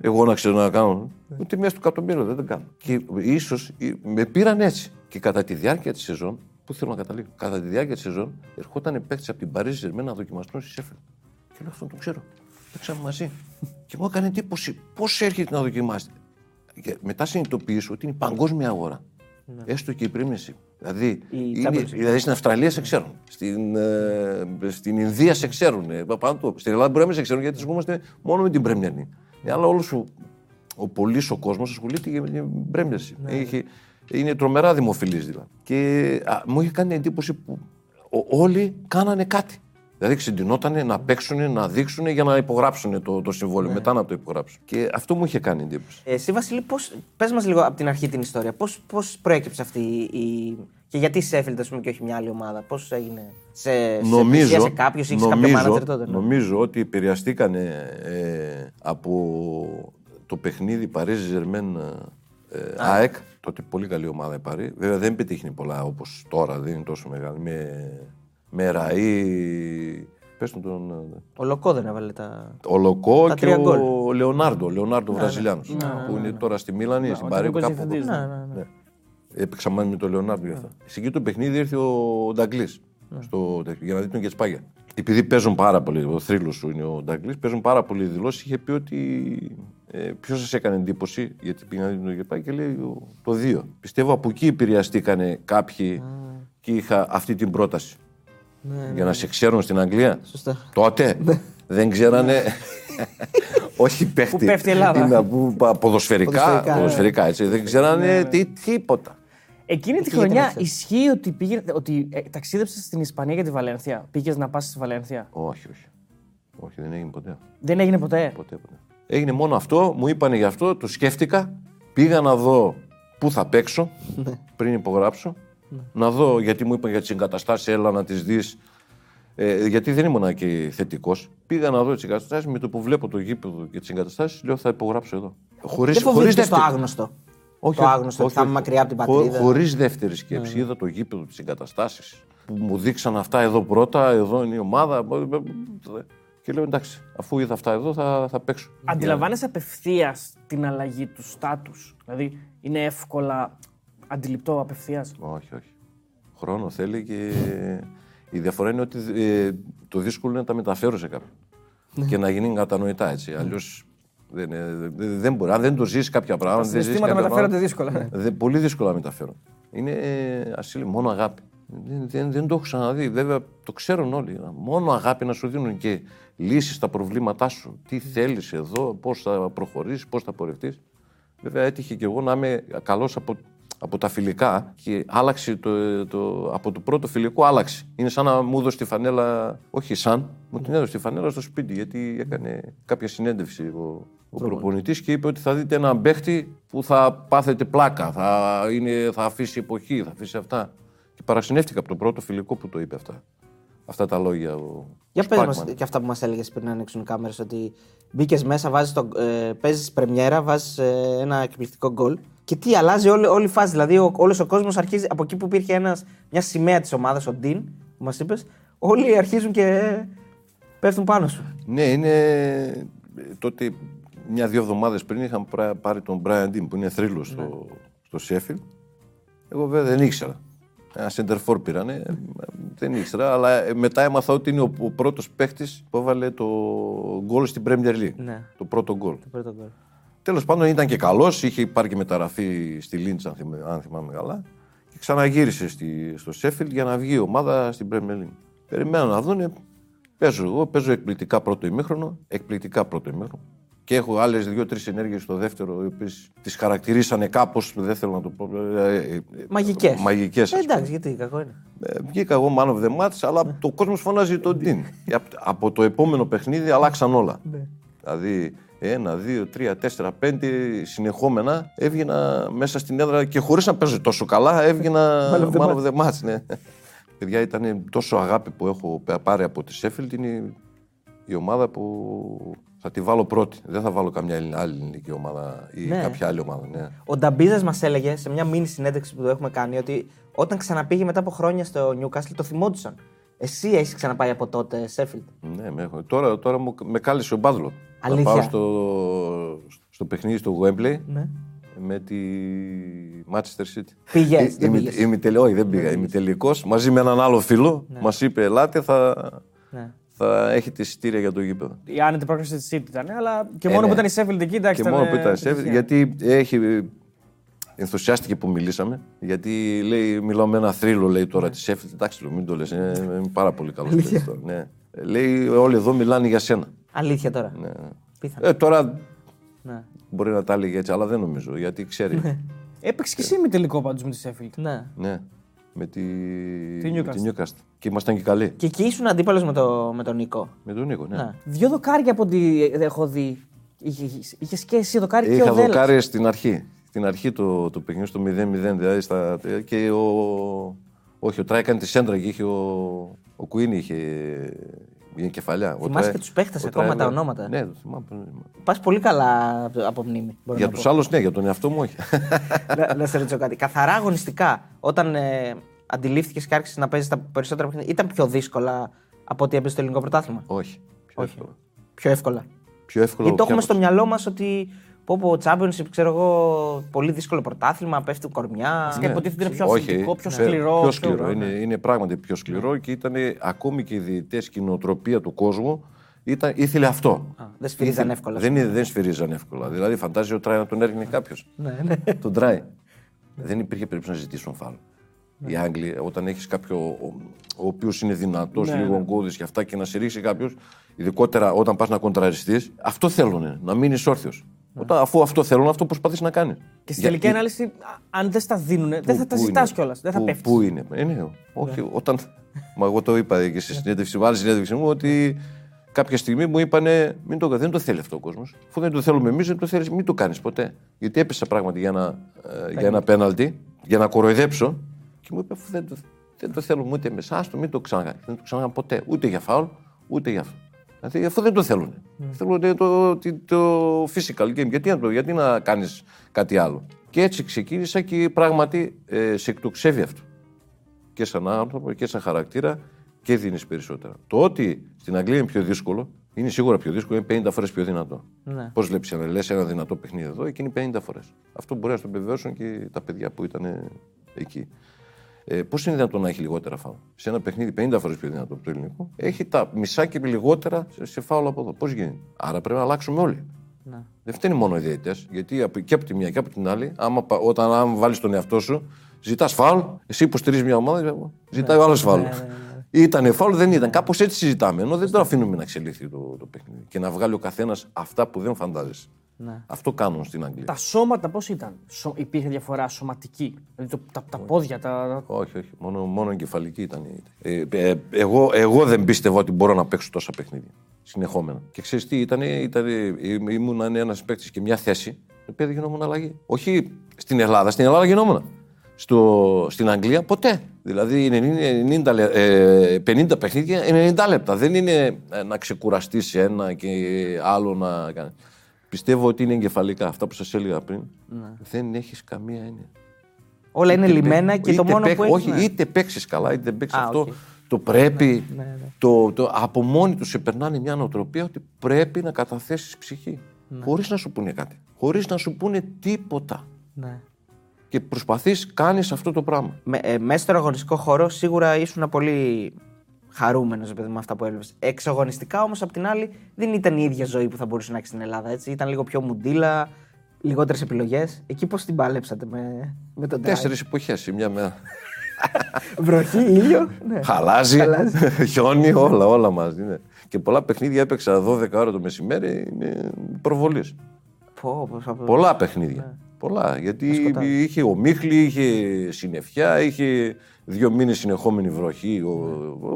εγώ να ξέρω να κάνω. Ούτε μέσα του εκατομμύριου δεν κάνω. Και ίσως με πήραν έτσι. Και κατά τη διάρκεια της σεζόν, που θέλω να καταλήξω, κατά τη διάρκεια της σεζόν, ερχόταν παίκτης από την Παρί Σεν Ζερμέν να δοκιμαστούν στη Σέφιλντ. Και λέω, αυτόν τον ξέρω. Παίξαμε μαζί. Και μου έκανε εντύπωση πώς έρχεται να δοκιμάσει. Και μετά συνειδητοποιήσω ότι είναι η παγκόσμια αγορά. Έστω και η πρίμνηση. Δηλαδή στην Αυστραλία σε ξέρουν, στην Ινδία σε ξέρουν, στην Ελλάδα μπορεί να μην σε ξέρουν γιατί ασχολούμαστε μόνο με την Premier League. Αλλά όλος ο πολύς ο κόσμος ασχολείται με την Premier League. Είναι τρομερά δημοφιλής δηλαδή. Και μου είχε κάνει εντύπωση που όλοι κάνανε κάτι. Δηλαδή ξεντινότανε να παίξουν, να δείξουν για να υπογράψουν το συμβόλαιο, μετά να το υπογράψουν. Και αυτό μου είχε κάνει εντύπωση. Εσύ, Βασίλη, πες μας λίγο από την αρχή την ιστορία. Πώς προέκυψε αυτή η. Και γιατί Σέφιλντ, ας πούμε, και όχι μια άλλη ομάδα, πώς έγινε. Σε κάποιους ή σε κάποιο μάνατζερ τότε. Ναι. Νομίζω ότι επηρεαστήκανε από το παιχνίδι Παρί Σεν Ζερμέν ΑΕΚ. Τότε πολύ καλή ομάδα η Παρί. Βέβαια δεν πετύχει πολλά όπως τώρα, δεν είναι τόσο μεγάλη. Με Ραΐ, πες μου τον... Ο Λοκό δεν έβαλε τα... Ο Λοκό και ο Λεονάρντο Βραζιλιάνος, που είναι τώρα στη Μίλανη, στην Παρί, κάπου εδώ. Έπαιξα μάλλον με τον Λεονάρντο γι' αυτό. Σε εκείνο το παιχνίδι ήρθε ο Νταγκλής, για να δει τον Κετσπάγια. Επειδή παίζουν πάρα πολύ, ο θρύλος σου είναι ο Νταγκλής, παίζουν πάρα πολύ δηλώσεις, είχε πει ότι... ποιος σας έκανε εντύπωση, γιατί πήγε να δει τον Κετσπάγια και λέει το 2. Πιστεύω από εκεί επηρεαστήκανε κάποιοι και είχα αυτή την πρόταση. Για να σε ξέρουν στην Αγγλία. Σωστά. Τότε δεν ξέρανε. Όχι παίχτη. Πού πέφτει η Ελλάδα. Ποδοσφαιρικά έτσι. Δεν ξέρανε τίποτα. Εκείνη τη χρονιά ισχύει ότι ταξίδεψες στην Ισπανία για τη Βαλένθια. Πήγες να πας στη Βαλένθια. Όχι, δεν έγινε ποτέ. Δεν έγινε ποτέ. Έγινε μόνο αυτό, μου είπανε γι' αυτό, το σκέφτηκα. Πήγα να δω πού θα παίξω πριν υπογράψω. Να δω, γιατί μου είπαν για τις εγκαταστάσεις, έλα να τις δεις. Γιατί δεν ήμουν και θετικός. Πήγα να δω τις εγκαταστάσεις, με το που βλέπω το γήπεδο και τις εγκαταστάσεις, λέω θα υπογράψω εδώ. Δεν φοβήθηκες το άγνωστο. Όχι, το άγνωστο, ότι θα είμαι μακριά από την πατρίδα. Χωρίς δεύτερη σκέψη, είδα το γήπεδο, τις εγκαταστάσεις. Που μου δείξαν αυτά εδώ πρώτα, εδώ είναι η ομάδα. Και λέω εντάξει, αφού είδα αυτά εδώ θα παίξω. Αντιλαμβάνεσαι απευθείας την αλλαγή του στάτους. Δηλαδή είναι εύκολα. Αντιληπτό απευθείας. Όχι. Χρόνο θέλει και η διαφορά είναι ότι το δύσκολο είναι να τα μεταφέρω σε κάποιον. Και να γίνει κατανοητά έτσι. Αλλιώς δεν μπορεί. Αν δεν το ζεις κάποια πράγματα. Τα συστήματα μεταφέρονται δύσκολα. Πολύ δύσκολα μεταφέρω. Είναι ασύλλη, μόνο αγάπη. Δεν το έχω ξαναδεί. Βέβαια το ξέρουν όλοι. Μόνο αγάπη να σου δίνουν και λύσεις στα προβλήματά σου. Τι θέλεις εδώ, πώς θα προχωρήσεις, πώς θα πορευτείς. Βέβαια έτυχε και εγώ να είμαι καλός από τα φιλικά και άλλαξε από το πρώτο φιλικό άλλαξε. Είναι σαν να μου έδωσε τη φανέλα, όχι σαν, μου την έδωσε τη φανέλα στο σπίτι γιατί έκανε κάποια συνέντευξη ο προπονητής και είπε ότι θα δείτε έναν παίχτη που θα πάθετε πλάκα, θα αφήσει εποχή, θα αφήσει αυτά. Και παραξενεύτηκα από το πρώτο φιλικό που το είπε αυτά. Αυτά τα λόγια. Για πες μας και αυτά που μας έλεγες πριν να ανοίξουν οι κάμερες, ότι μπήκες μέσα, παίζεις πρεμιέρα, βάζεις ένα εκπληκτικό γκολ. Και τι αλλάζει όλη η φάση. Δηλαδή, όλος ο κόσμος αρχίζει από εκεί που υπήρχε μια σημαία της ομάδας, ο Ντίν, που μας είπες, όλοι αρχίζουν και πέφτουν πάνω σου. Ναι, είναι. Τότε, μια-δύο εβδομάδες πριν, είχαμε πάρει τον Μπράιαν Ντίν, που είναι θρύλος στο Σέφιλντ. Εγώ βέβαια δεν ήξερα. Ένα σεντερφόρ πήρανε, δεν ήξερα, αλλά μετά έμαθα ότι είναι ο πρώτος παίχτης που έβαλε το γκολ στην Premier League. Ναι. Το πρώτο γκολ. Τέλος πάντων ήταν και καλός, είχε πάρει και μεταγραφή στη Λίντς, αν θυμάμαι καλά. ξαναγύρισε στο Σέφιλντ για να βγει η ομάδα στην Premier League. Περιμένω να δούνε. Παίζω εγώ, παίζω εκπληκτικά πρώτο ημίχρονο. Και έχω άλλες 2-3 ενέργειες στο δεύτερο, οι οποίες τις χαρακτηρίσανε κάπως, το δεύτερο να το πω. Μαγικές. Μαγικές. Εντάξει, γιατί κακό είναι. Βγήκα εγώ man of the match, αλλά το κόσμος φωνάζει τον Ντίν. Από το επόμενο παιχνίδι αλλάξαν όλα. Δηλαδή, 1, 2, 3, 4, 5 συνεχόμενα έβγαινα μέσα στην έδρα και χωρίς να παίζω τόσο καλά, έβγαινα man of the match. Ναι. Παιδιά, ήταν τόσο αγάπη που έχω πάρει από τη Σέφιλντ, είναι η ομάδα που θα τη βάλω πρώτη. Δεν θα βάλω καμιά άλλη ελληνική ομάδα ή ναι. κάποια άλλη ομάδα. Ναι. Ο Νταμπίζας μας έλεγε σε μια μίνι συνέντευξη που το έχουμε κάνει ότι όταν ξαναπήγε μετά από χρόνια στο Νιούκαστλ το θυμόντουσαν. Εσύ έχεις ξαναπάει από τότε Σέφιλντ? Ναι, τώρα με κάλεσε ο Μπάδλο. Αλήθεια? Να πάω στο παιχνίδι στο Γουέμπλεϊ. Ναι. Με τη Manchester City. Πήγες, δεν πήγα. Ημιτελικός, μαζί με έναν άλλο φίλο, ναι. μας είπε ελάτε, θα έχετε εισιτήρια για το γήπεδο. Η άνετη πρόκληση της City ήταν, αλλά και μόνο που ήταν η Sheffield εκεί, εντάξει. Και μόνο που ήταν η Sheffield, γιατί ενθουσιάστηκε που μιλήσαμε, γιατί λέει, μιλάω με ένα θρύλο, λέει τώρα τη Sheffield, εντάξει, μην το λες, είναι πάρα πολύ καλό. Ναι. Λέει, όλοι εδώ μιλάνε για σένα. Αλήθεια τώρα. Ναι. Τώρα. Ναι. Μπορεί να τα έλεγε έτσι, αλλά δεν νομίζω, γιατί ξέρει. Ναι. Έπαιξε και εσύ με τελικό πάντως με τη Σέφιλντ. Ναι. ναι. Με τη Νιούκαστλ. Και ήμασταν και καλοί. Και εκεί ήσουν αντίπαλος με τον Νίκο. Με τον Νίκο, ναι. ναι. Δύο δοκάρια από ό,τι έχω δει. Είχες και εσύ δοκάρι και ο Δέλλας. Είχα δοκάρια στην αρχή. Στην αρχή το παιχνίδι, στο 0-0. Δηλαδή και ο Τράι έκανε τη σέντρα και είχε ο Κουίνι είχε... Βγαίνει κεφαλιά. Θυμάσαι και τους παίχτες ακόμα τα ονόματα. Ναι, το θυμάμαι. Πας πολύ καλά από μνήμη. Για τους άλλους ναι, για τον εαυτό μου όχι. Να σε ρωτήσω κάτι. Καθαρά αγωνιστικά, όταν αντιλήφθηκες και άρχισες να παίζεις τα περισσότερα παιχνίδια, ήταν πιο δύσκολα από ό,τι έπαιζε στο ελληνικό πρωτάθλημα? Όχι. Πιο εύκολα. Γιατί το έχουμε στο μυαλό μας ότι. Πω Championship, ξέρω εγώ, πολύ δύσκολο πρωτάθλημα, πέφτουν κορμιά. Ναι, υποτίθεται είναι πιο αθλητικό, πιο σκληρό. Πιο σκληρό. Είναι πράγματι πιο σκληρό και ήταν ακόμη και οι διαιτητές και η νοοτροπία του κόσμου ήθελε αυτό. Δεν σφυρίζαν εύκολα. Δεν σφυρίζαν εύκολα. Δηλαδή, φαντάζει ο Τράι να τον έρθει κάποιο. Τον Τράι. Δεν υπήρχε περίπτωση να ζητήσουν φάουλ. Οι Άγγλοι, όταν έχει κάποιον ο οποίο είναι δυνατό, λίγο ογκώδη και αυτά και να σε ρίξει κάποιο, ειδικότερα όταν πα να κοντραριστεί, αυτό θέλουν, να μείνει όρθιο. Αφού αυτό θέλουν, αυτό προσπαθείς να κάνεις. Και στην τελική ανάλυση, αν δεν στα δίνουν, δεν θα τα ζητάς κιόλας. Δεν θα πέφτεις. Πού είναι. Όχι, όταν. Μα εγώ το είπα και σε άλλη συνέντευξη μου ότι κάποια στιγμή μου είπανε δεν το θέλει αυτό ο κόσμος. Αφού δεν το θέλουμε εμείς, δεν το θέλεις, μην το κάνεις ποτέ. Γιατί έπεσα πράγματι για ένα πέναλτι, για να κοροϊδέψω. Και μου είπε δεν το θέλουμε ούτε εμείς. Άστο, μην το ξανακάνει. Δεν το ξανακάνει ποτέ. Ούτε για φάουλ, ούτε για αυτό. Δηλαδή, αυτό δεν το θέλουν. Θέλουν το physical game. Γιατί να κάνεις κάτι άλλο. Και έτσι ξεκίνησα και πράγματι σε εκτοξεύει αυτό. Και σαν άνθρωπο και σαν χαρακτήρα και δίνεις περισσότερα. Το ότι στην Αγγλία είναι πιο δύσκολο, είναι σίγουρα πιο δύσκολο, είναι 50 φορές πιο δυνατό. Ναι. Πώς βλέπεις, αν λες ένα δυνατό παιχνίδι εδώ, εκεί είναι 50 φορές. Αυτό μπορεί να το επιβεβαιώσουν και τα παιδιά που ήταν εκεί. Πώς είναι δυνατόν να έχει λιγότερα φάουλ? Σε ένα παιχνίδι 50 φορές πιο δυνατό από το ελληνικό, έχει τα μισά και λιγότερα σε φάουλ από εδώ. Πώς γίνεται? Άρα πρέπει να αλλάξουμε όλοι. Να. Δεν φταίνει μόνο οι διαιτητές, γιατί και από τη μία και από την άλλη, όταν βάλεις τον εαυτό σου, ζητάς φάουλ, εσύ υποστηρίζεις μια ομάδα, ζητάει ο άλλος φάουλ. Ήτανε φάουλ, δεν ήταν. Κάπως έτσι συζητάμε. Ενώ δεν το αφήνουμε να εξελιχθεί το παιχνίδι και να βγάλει ο καθένας αυτά που δεν φαντάζεσαι. Ναι. Αυτό κάνουν στην Αγγλία. Τα σώματα πώς ήταν? Υπήρχε διαφορά σωματική? Δηλαδή τα πόδια, τα... Όχι. Μόνο εγκεφαλική ήταν. Εγώ δεν πίστευα ότι μπορώ να παίξω τόσα παιχνίδια. Συνεχόμενα. Και ξέρεις τι ήμουν ένας παίκτης και μια θέση, η οποία γινόμουν αλλαγή. Όχι στην Ελλάδα. Στην Ελλάδα γινόμουν. Στην Αγγλία ποτέ. Δηλαδή είναι 50 παιχνίδια, 90 λεπτά. Δεν είναι να ξεκουραστείς ένα και άλλο να κάνει. Πιστεύω ότι είναι εγκεφαλικά. Αυτά που σας έλεγα πριν, δεν έχεις καμία έννοια. Όλα είναι λιμένα και το μόνο που έχεις... Όχι, είτε παίξεις καλά, είτε δεν παίξεις αυτό. Okay. Το πρέπει... Ναι. Από μόνοι τους σε περνάνε μια νοοτροπία ότι πρέπει να καταθέσεις ψυχή. Ναι. Χωρίς να σου πούνε κάτι. Χωρίς να σου πούνε τίποτα. Ναι. Και προσπαθείς, κάνεις αυτό το πράγμα. Μέσα στον αγωνιστικό χώρο σίγουρα ήσουν πολύ... χαρούμενος με αυτά που έβλεπες. Εξαγωνιστικά όμως απ' την άλλη δεν ήταν η ίδια ζωή που θα μπορούσε να έχει στην Ελλάδα. Έτσι. Ήταν λίγο πιο μουντίλα, λιγότερες επιλογές. Εκεί πώς την πάλεψατε με τον Τράι? Τέσσερις εποχές σε μια μέρα. Βροχή, ήλιο. Ναι. Χαλάζει, χιόνι, όλα μαζί. Ναι. Και πολλά παιχνίδια έπαιξα 12 ώρα το μεσημέρι προβολής. Πολλά παιχνίδια. Ναι. Πολλά, γιατί είχε ομίχλη, είχε συννεφιά, είχε 2 μήνες συνεχόμενη βροχή,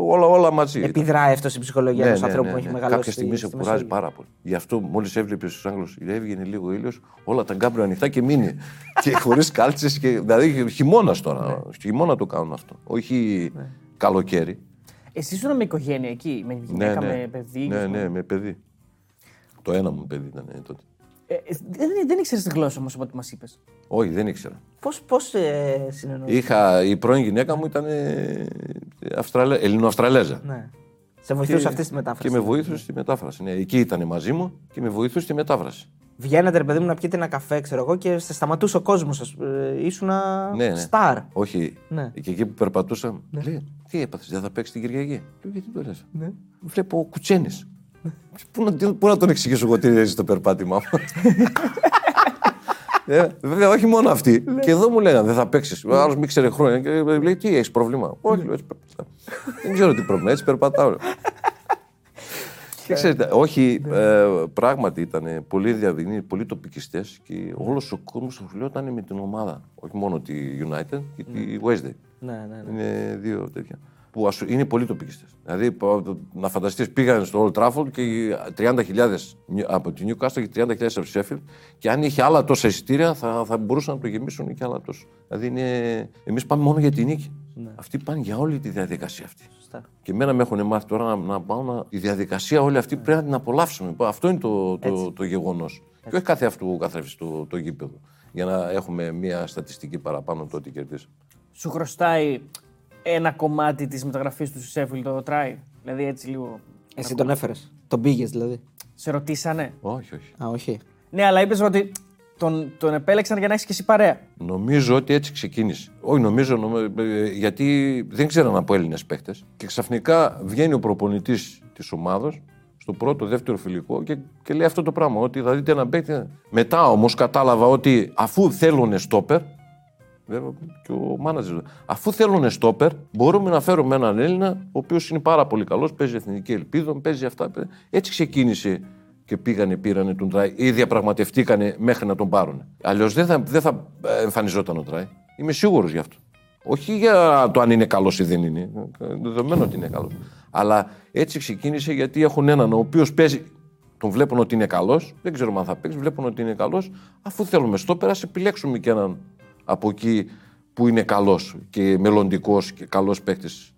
όλα μαζί. Επιδράει αυτό στην ψυχολογία ενός ανθρώπου που έχει μεγαλώσει. Κάποια στιγμή σε κουράζει πάρα πολύ. Γι' αυτό μόλις έβλεπε στους Άγγλους, έβγαινε λίγο ήλιος, όλα τα γκάμπλου ανοιχτά και μείνει. Και χωρίς κάλτσες. Δηλαδή χειμώνας τώρα. Χειμώνα το κάνουν αυτό. Όχι καλοκαίρι. Εσύ ήσουν με οικογένεια εκεί, με γυναίκα, με παιδί? Ναι, με παιδί. Το ένα μου παιδί ήταν τότε. Δεν ήξερες τη γλώσσα όμως από ό,τι μας είπες. Όχι, δεν ήξερα. Πώς συνεννοήθηκες? Η πρώην γυναίκα μου ήταν Ελληνοαυστραλέζα. Ναι. Σε βοηθούσε αυτή τη μετάφραση? Και με βοηθούσε στη μετάφραση. Ναι, εκεί ήταν μαζί μου και με βοηθούσε στη μετάφραση. Βγαίνατε, ρε παιδί μου, να πιείτε ένα καφέ, ξέρω εγώ, και σε σταματούσε ο κόσμος σας. Ήσουνα στάρ. Όχι. Ναι. Και εκεί που περπατούσαμε. Ναι. Λέει, τι έπαθες, δεν θα παίξεις την Κυριακή? Γιατί το λες? Ναι. Βλέπω Κουτσένης. Πού να τον εξηγήσω εγώ τι ρέζει το περπάτημά μου? Βέβαια, όχι μόνο αυτή. Και εδώ μου λέγανε δεν θα παίξει. Ο άλλος μη ξέρει χρόνια. Και λέει, τι έχεις πρόβλημα? Όχι, δεν ξέρω τι πρόβλημα. Έτσι περπατάω. Ξέρετε, όχι, πράγματι ήταν πολύ διαδυνοί, πολύ τοπικιστές και όλος ο κόσμος το φιλιόταν με την ομάδα. Όχι μόνο τη United και τη Wednesday. Είναι δύο τέτοια. Που είναι πολύ τοπικιστές. Δηλαδή, να φανταστείς, πήγαν στο Old Trafford και 30.000 από τη Νιούκαστλ και 30.000 από τη Σέφιλντ, και αν είχε άλλα τόσα εισιτήρια θα μπορούσαν να το γεμίσουν και άλλα τόσα. Δηλαδή, εμείς πάμε μόνο για τη νίκη. Ναι. Αυτοί πάνε για όλη τη διαδικασία αυτή. Σωστά. Και εμένα με έχουν μάθει τώρα να πάω η διαδικασία όλη αυτή πρέπει να την απολαύσουμε. Αυτό είναι το γεγονός. Και όχι κάθε αυτού καθρέφτη το γήπεδο. Για να έχουμε μια στατιστική παραπάνω το ότι κερδίζει. Σου χρωστάει ένα κομμάτι της μεταγραφής του Σέφιλντ το Τράι? Δηλαδή έτσι λίγο. Εσύ τον έφερες? Τον πήγες δηλαδή? Σε ρωτήσανε? Όχι. Α, όχι. Ναι, αλλά είπες ότι τον επέλεξαν για να έχεις και εσύ παρέα. Νομίζω ότι έτσι ξεκίνησε. Όχι, νομίζω, γιατί δεν ξέραν από Έλληνες παίκτες. Και ξαφνικά βγαίνει ο προπονητής της ομάδος στο πρώτο-δεύτερο φιλικό και λέει αυτό το πράγμα. Ότι θα δείτε έναν παίκτη. Μετά όμως κατάλαβα ότι αφού θέλουν στόπερ. Και ο μάνατζερ. Αφού θέλουν στόπερ, μπορούμε να φέρουμε έναν Έλληνα, ο οποίος είναι πάρα πολύ καλός, παίζει εθνική ελπίδα, παίζει αυτά. Έτσι ξεκίνησε και πήρανε τον Τράι ή διαπραγματευτήκανε μέχρι να τον πάρουν. Αλλιώς δεν θα εμφανιζόταν ο Τράι. Είμαι σίγουρος γι' αυτό. Όχι για το αν είναι καλός ή δεν είναι. Δεδομένο ότι είναι καλός. Αλλά έτσι ξεκίνησε γιατί έχουν έναν ο οποίος παίζει. Τον βλέπουν ότι είναι καλός, δεν ξέρουμε αν θα παίξει, βλέπουν ότι είναι καλός. Αφού θέλουμε στόπερ, ας επιλέξουμε και έναν από εκεί που είναι καλός και μελλοντικός και καλός παίκτης.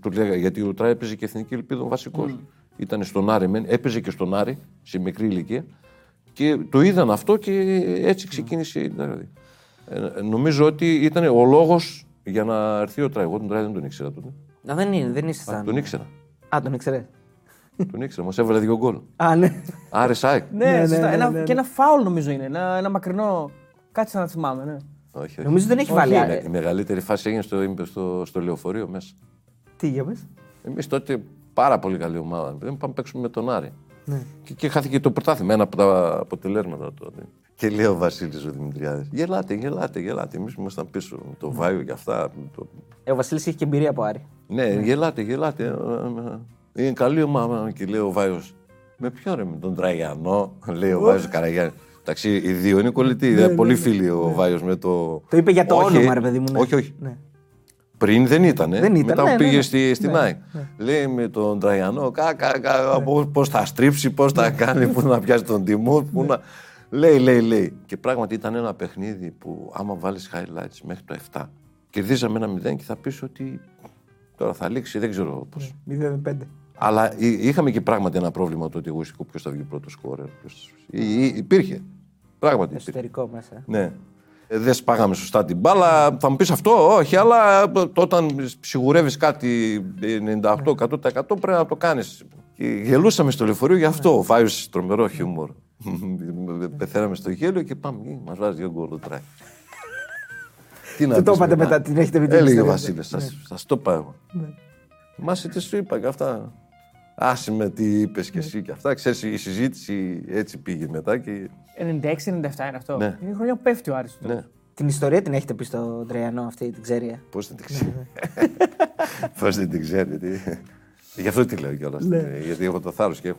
Του λέγα, γιατί ο Τράι έπαιζε και εθνική ελπίδα βασικός. Ήταν στον Άρη, έπαιζε και στον Άρη σε μικρή ηλικία και το είδαν αυτό και έτσι ξεκίνησε. Δηλαδή. Νομίζω ότι ήταν ο λόγος για να έρθει ο Τράι. Εγώ τον Τράι δεν τον ήξερα τότε. Δεν ήσασταν. Τον ήξερα. Α, τον ήξερε. Τον ήξερα, μας έβαλε 2 γκολ. Α, ναι. Άρης ΑΕΚ. Ναι, και ένα φάουλ νομίζω είναι. Ένα μακρινό. Κάτσε να θυμάμαι, ναι. Όχι. Νομίζω δεν έχει βάλει. Η μεγαλύτερη φάση έγινε στο λεωφορείο μέσα. Τι για μέσα? Εμείς τότε πάρα πολύ καλή ομάδα. Πάμε να παίξουμε με τον Άρη. Ναι. Και χάθηκε το πρωτάθλημα, ένα από τα αποτελέσματα τότε. Και λέει ο Βασίλης ο Δημητριάδης: Γελάτε. Εμείς ήμασταν πίσω με το Βάιο και αυτά. Ο Βασίλης είχε και εμπειρία από Άρη. Ναι, γελάτε. Είναι καλή ομάδα. Και λέει ο Βάιος: με ποιον ρε, με τον Τραγιανό, λέει ο Βάιος Καραγιάννη. Εντάξει, οι δύο είναι κολλητοί. Ναι, πολύ φίλοι ο Βάιος με το. Το είπε για το όνομα, ρε παιδί μου. Ναι. Όχι. Ναι. Πριν δεν ήταν. Μετά πήγε στην ΑΕΚ. Ναι. Λέει με τον Τραγιανό, πώς θα στρίψει, πώς θα κάνει, πού να πιάσει τον τιμό. Ναι. Να... Λέει. Και πράγματι ήταν ένα παιχνίδι που άμα βάλεις highlights μέχρι το 7, κερδίζαμε 1-0 και θα πεις ότι τώρα θα λήξει, δεν ξέρω πώς. 0-5. Αλλά είχαμε και πράγματι ένα πρόβλημα το ότι εγώ σηκώ ποιος θα βγει πρώτος σκόρερ. Υπήρχε. Πράγματι. Εσωτερικό μέσα. Ναι. Δεν σπάγαμε σωστά την μπάλα. Θα μου πεις αυτό, όχι, αλλά όταν σιγουρεύεις κάτι 98% πρέπει να το κάνεις. Και γελούσαμε στο λεωφορείο γι' αυτό. Ο Βάιος τρομερό χιούμορ. Πεθαίναμε στο γέλιο και πάμε. Μας βάζει 2 γκολ ο Τράι. Το είπατε μετά, την έχετε βγει. Έλεγε ο Βασίλης, σας το είπα εγώ. Μάση τι σου είπα και αυτά. Άσε με τι είπες και εσύ και αυτά. Ξέρεις, η συζήτηση έτσι πήγε μετά και 96-97 είναι αυτό. Ναι. Είναι η χρονιά που πέφτει ο Άρης. Ναι. Την ιστορία την έχετε πει στον Τρεανό αυτή, την ξέρει. Πώς δεν την ξέρει. Πώς δεν την ξέρει. Γι' αυτό τη λέω κιόλας. Γιατί έχω το θάρρος και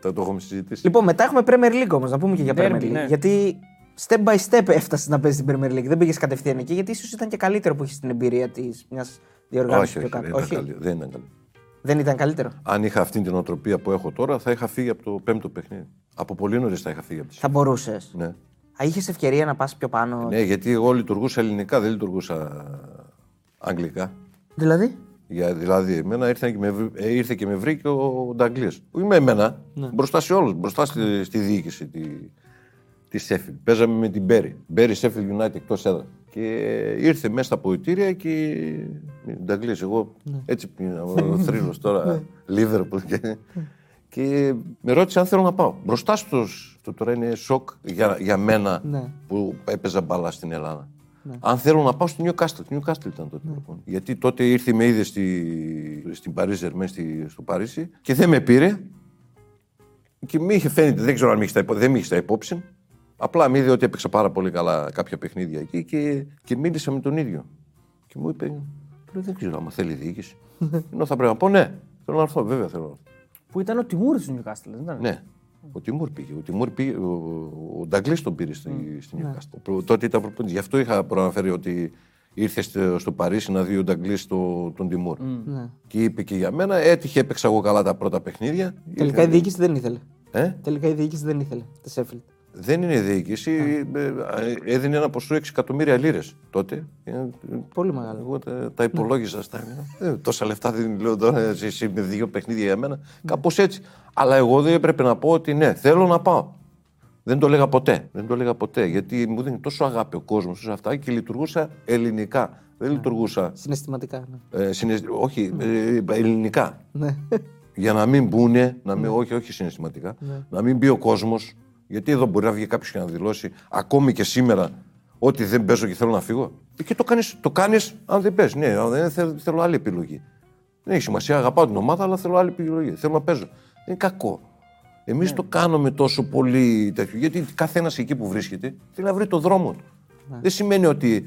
το έχουμε συζητήσει. Λοιπόν, μετά έχουμε Premier League όμως, να πούμε και για Premier League. Γιατί step by step έφτασες να παίζεις την Premier League. Δεν πήγες κατευθείαν εκεί, γιατί ίσως ήταν και καλύτερο που έχεις την εμπειρία της μιας διοργάνωσης πιο κάτω. Όχι, δεν ήταν καλύτερο. Δεν ήταν καλύτερο. Αν είχα αυτή την οτροπία που έχω τώρα, θα είχα φύγει από το πέμπτο παιχνίδι. Από πολύ νωρίς θα είχα φύγει από τη. Θα μπορούσες. Ναι. Είχες ευκαιρία να πας πιο πάνω. Ναι, γιατί εγώ λειτουργούσα ελληνικά, δεν λειτουργούσα αγγλικά. Δηλαδή. Δηλαδή, εμένα ήρθε και με βρήκε ο Νταγκλής. Που είμαι εμένα, ναι. Μπροστά σε όλους, μπροστά στη διοίκηση τη Σέφιλντ. Παίζαμε με την Μπέρι Σέφιλντ United εκτός έδρα. Και ήρθε μέσα στα αποδυτήρια και. Νταγκλής, εγώ έτσι πήγα. Ο θρύλος τώρα, Λίβερπουλ. Και με ρώτησε αν θέλω να πάω. Μπροστά στους. Το τώρα είναι σοκ για μένα που έπαιζα μπάλα στην Ελλάδα. Ναι. Αν θέλω να πάω στο Νιούκαστλ. Νιούκαστλ ήταν τότε. Ναι. Λοιπόν. Γιατί τότε ήρθε με είδε στην Παρί Σεν Ζερμέν στο Παρίσι και δεν με πήρε. Και μη είχε φαίνεται, δεν ξέρω αν μη είχε τα υπόψη. Απλά μη είδε ότι έπαιξα πάρα πολύ καλά κάποια παιχνίδια εκεί και μίλησα με τον ίδιο. Και μου είπε, δεν ξέρω αν θέλει η διοίκηση. Ενώ θα πρέπει να πω, ναι, θέλω να έρθω, βέβαια θέλω. Που ήταν ο Τιμούρης του Νιούκαστλ, δεν ήταν. Ναι. Ο Τιμούρ πήγε. Ο Νταγκλής τον πήρε στην Νιούκαστλ. Τότε ήταν προπονητής. Γι' αυτό είχα προαναφέρει ότι ήρθε στο Παρίσι να δει ο Νταγκλής τον Τιμούρ. Και είπε και για μένα, έτυχε, έπαιξα εγώ καλά τα πρώτα παιχνίδια. Τελικά η διοίκηση δεν ήθελε. Τελικά η διοίκηση δεν ήθελε. Τη Σέφιλντ. Δεν είναι διοίκηση. Έδινε ένα ποσό 6 εκατομμύρια λίρες τότε. Πολύ μεγάλο. Εγώ τα υπολόγιζα. Τόσα λεφτά δεν λέω τώρα εσύ με δύο παιχνίδια για μένα. Κάπως έτσι. Αλλά εγώ δεν έπρεπε να πω ότι ναι, θέλω να πάω. Δεν το λέγα ποτέ. Γιατί μου δίνει τόσο αγάπη ο κόσμος σε αυτά και λειτουργούσα ελληνικά. Δεν λειτουργούσα. Συναισθηματικά. Όχι, ελληνικά. Για να μην μπούνε, όχι συναισθηματικά, να μην μπει ο κόσμος. Γιατί εδώ μπορεί να βγει κάποιος και να δηλώσει ακόμη και σήμερα ότι δεν παίζω και θέλω να φύγω. Και το κάνεις αν δεν πες. Ναι, δεν θέλω άλλη επιλογή. Δεν έχει σημασία, αγαπάω την ομάδα, αλλά θέλω άλλη επιλογή. Θέλω να παίζω. Δεν είναι κακό. Εμείς το κάνουμε τόσο πολύ τέτοιο. Γιατί κάθε ένας εκεί που βρίσκεται θέλει να βρει το δρόμο του. Δεν σημαίνει ότι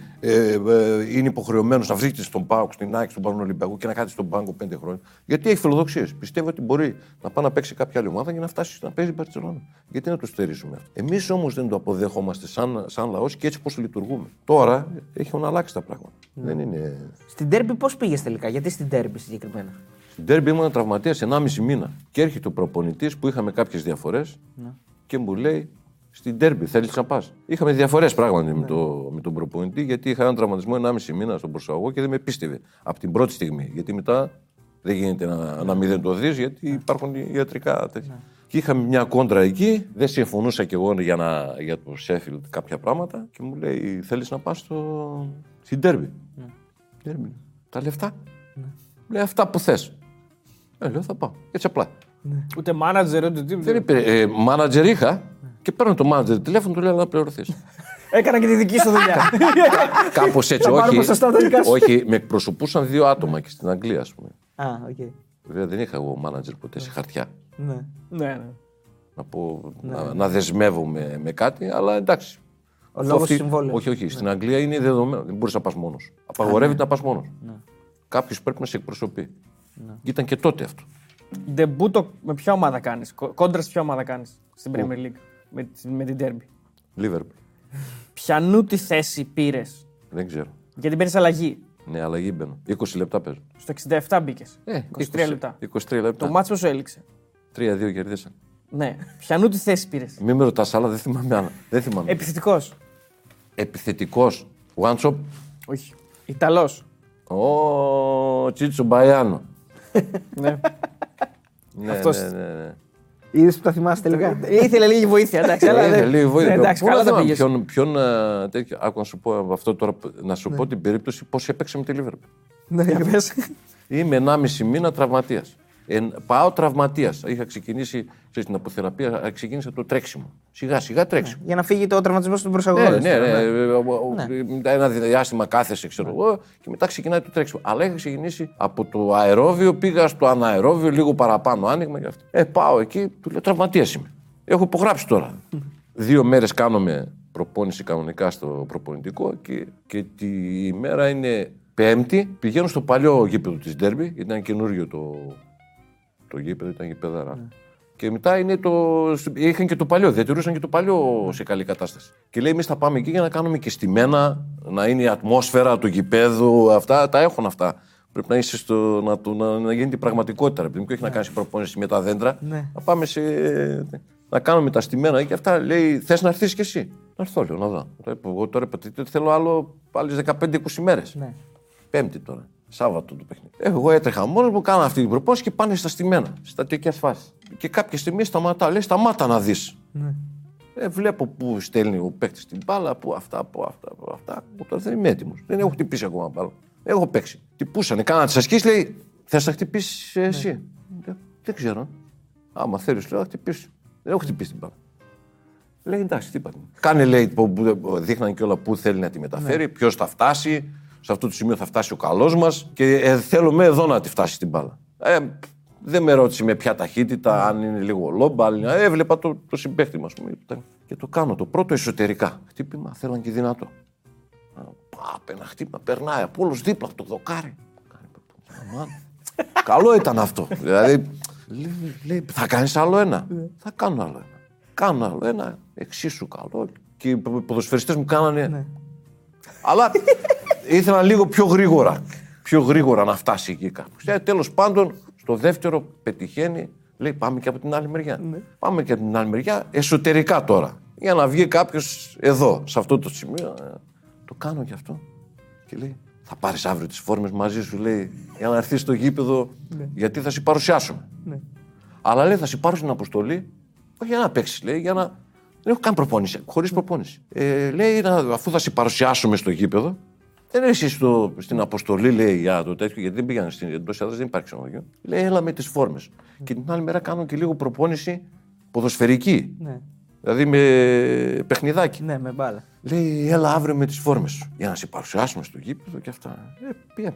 είναι υποχρεωμένος να βρίσκεται στον ΠΑΟΚ, στην ΑΕΚ, στον Παναθηναϊκό και να κάτσει στον πάγκο 5 χρόνια. Γιατί έχει φιλοδοξίες. Πιστεύω ότι μπορεί να πάει να παίξει κάποια άλλη ομάδα για να φτάσει να παίζει η Μπαρτσελόνα. Γιατί να το στερήσουμε αυτό. Εμείς όμως δεν το αποδεχόμαστε σαν λαός και έτσι πώς λειτουργούμε. Τώρα έχουν αλλάξει τα πράγματα. Δεν είναι. Στην Ντέρμπι πώς πήγες τελικά, γιατί στην Ντέρμπι συγκεκριμένα. Στην Ντέρμπι ήμουν τραυματίας 1,5 μήνα και έρχεται ο προπονητής που είχαμε κάποιες διαφορές και μου λέει. Στην Ντέρμπι, θέλεις να πας. Είχαμε διαφορές πράγματι με τον προπονητή, γιατί είχα έναν τραυματισμό 1,5 μήνα στον προσαγωγό και δεν με πίστευε από την πρώτη στιγμή. Γιατί μετά δεν γίνεται να μην το δεις, γιατί υπάρχουν ιατρικά τέτοια. Και είχαμε μια κόντρα εκεί, δεν συμφωνούσα κι εγώ για το Σέφιλντ κάποια πράγματα και μου λέει: Θέλεις να πας στην Ντέρμπι. Τα λεφτά. Λέει αυτά που θες. Λέω: Θα πάω. Έτσι απλά. Ούτε μάνατζερ, ούτε τίποτα. Μάνατζερ είχα. Και παίρνω το manager τηλέφωνο του λέω να πληρωθείς. Έκανα και τη δική σου δουλειά. Κάπως έτσι, όχι, με εκπροσωπούσαν 2 άτομα και στην Αγγλία, ας πούμε. Βέβαια δεν είχα εγώ manager ποτέ σε χαρτιά. Ναι. Να δεσμεύομαι με κάτι, αλλά εντάξει. Ο λόγος συμβόλαιο. Όχι, στην Αγγλία είναι δεδομένο. Δεν μπορείς να πας μόνος. Απαγορεύεται να πας μόνος. Κάποιος πρέπει να σε εκπροσωπεί. Ήταν και τότε αυτό. Ντεμπούτο με ποια ομάδα κάνεις, κόντρα σε ποια ομάδα κάνεις στην Premier League, με την Ντέρμπι. Λίβερπουλ. Ποιανού τη θέση πήρες. Δεν ξέρω. Γιατί μπαίνεις αλλαγή. Ναι, αλλαγή μπαίνω. 20 λεπτά παίζω. Στο 67 μπήκες. 23 λεπτά. 23 λεπτά. Το μάτς πόσο έληξε. 3-2 κερδίσαν. Ναι. Ποιανού τη θέση πήρες. Μην με ρωτάς, αλλά δεν θυμάμαι άλλα. Επιθετικός. Γουάντσοπ. Όχι. Ιταλός. Ο Τσίτσο Μπαϊάνο. Ναι. Ναι. Είδες που τα θυμάσαι τελικά. Ήθελε λίγη βοήθεια, εντάξει. Καλά τα πήγες. Ποιον τέτοιο, άκου να σου πω αυτό τώρα, να σου πω την περίπτωση πώς έπαιξε με τη Λίβερπουλ. Ναι, πες. Είμαι 1,5 μήνα τραυματίας. Πάω τραυματίας. Είχα ξεκινήσει την αποθεραπεία, ξεκίνησε το τρέξιμο. Σιγά-σιγά τρέξιμο. Για να φύγει το τραυματισμό του προσαγωγού. Ναι. Ένα διάστημα κάθεσαι, ξέρω εγώ, και μετά ξεκινάει το τρέξιμο. Αλλά είχα ξεκινήσει από το αερόβιο, πήγα στο αναερόβιο, λίγο παραπάνω άνοιγμα και αυτό. Πάω εκεί, του λέω τραυματίας είμαι. Έχω υπογράψει τώρα. Δύο μέρες κάνουμε προπόνηση κανονικά στο προπονητικό και τη μέρα είναι Πέμπτη. Πηγαίνω στο παλιό γήπεδο της Ντέρμπι, ήταν καινούριο το γήπεδο, ήταν γηπεδάρα. Mm. Και μετά είναι είχαν και το παλιό, διατηρούσαν και το παλιό σε καλή κατάσταση. Και λέει, εμείς θα πάμε εκεί για να κάνουμε και στημένα, να είναι η ατμόσφαιρα του γηπέδου, αυτά τα έχουν αυτά. Πρέπει να είσαι να γίνει την πραγματικότητα, ρε παιδί, και όχι να κάνεις προπόνηση με τα δέντρα. Να πάμε να κάνουμε τα στημένα και αυτά. Λέει, θες να έρθεις κι εσύ? Να έρθω, λέω, να δω. Εγώ τώρα θέλω άλλες 15-20 μέρες. Ναι. Πέμπτη τώρα, Σάββατο το παιχνίδι. Εγώ έτρεχα μόνος μου, κάνω αυτή την προπόνηση και πάνε στα στημένα, στα τέτοιας φάσεις. Και κάποια στιγμή σταματά, λέει, σταμάτα να δεις. Ναι. Βλέπω που στέλνει ο παίκτης την μπάλα, που αυτά. Τώρα δεν είμαι έτοιμος. Δεν έχω χτυπήσει ακόμα μπάλα. Έχω παίξει. Τυπούσανε, κάνα τις ασκήσεις, λέει, θες να χτυπήσεις εσύ? Ναι. Δεν ξέρω. Άμα θέλεις, λέω, να χτυπήσεις. Δεν έχω χτυπήσει την μπάλα. Λέει, εντάξει, τίποτα. Κάνε, λέει, δείχναν και όλα που θέλει να τη μεταφέρει, ποιος θα φτάσει, σε αυτό το σημείο θα φτάσει ο καλός μας και θέλουμε εδώ να τη φτάσει την μπάλα. Δεν με ρώτησε με ποια ταχύτητα, αν είναι λίγο λόμπα, έβλεπα το συμπαίχτη μας. Και το κάνω το πρώτο εσωτερικά. Χτύπημα, θέλαν και δυνατό. Πάπε ένα χτύπημα, περνάει από όλους δίπλα από το δοκάρι. Καλό ήταν αυτό. Δηλαδή, λέει, θα κάνεις άλλο ένα? Θα κάνω άλλο ένα. Κάνω άλλο ένα, εξίσου καλό. Και οι ποδοσφαιριστές μου κάνανε. Αλλά ήθελα λίγο πιο γρήγορα να φτάσει εκεί κάπου. Τέλος πάντων, στο δεύτερο πετυχαίνει, λέει, πάμε και από την άλλη μεριά. Πάμε και από την άλλη μεριά, εσωτερικά τώρα. Για να βγει κάποιος εδώ, σε αυτό το σημείο. Το κάνω κι αυτό. Και λέει, θα πάρεις αύριο τις φόρμες μαζί σου, λέει, για να έρθεις στο γήπεδο, γιατί θα σε παρουσιάσουμε. Αλλά λέει, θα σε πάρω στην αποστολή, όχι για να παίξεις, λέει, για να. Δεν έχω καν προπόνηση, χωρίς προπόνηση. Λέει, αφού θα σε παρουσιάσουμε στο γήπεδο, δεν είσαι στην αποστολή, λέει, για το τέτοιο, γιατί δεν πήγαν στην εντός έδρας, δεν υπάρχει ξενοδοχείο. Λέει, έλα με τις φόρμες. Και την άλλη μέρα κάνω και λίγο προπόνηση ποδοσφαιρική. Ναι. Δηλαδή με παιχνιδάκι. Ναι, με μπάλα. Λέει, έλα αύριο με τις φόρμες σου, για να σε παρουσιάσουμε στο γήπεδο και αυτά.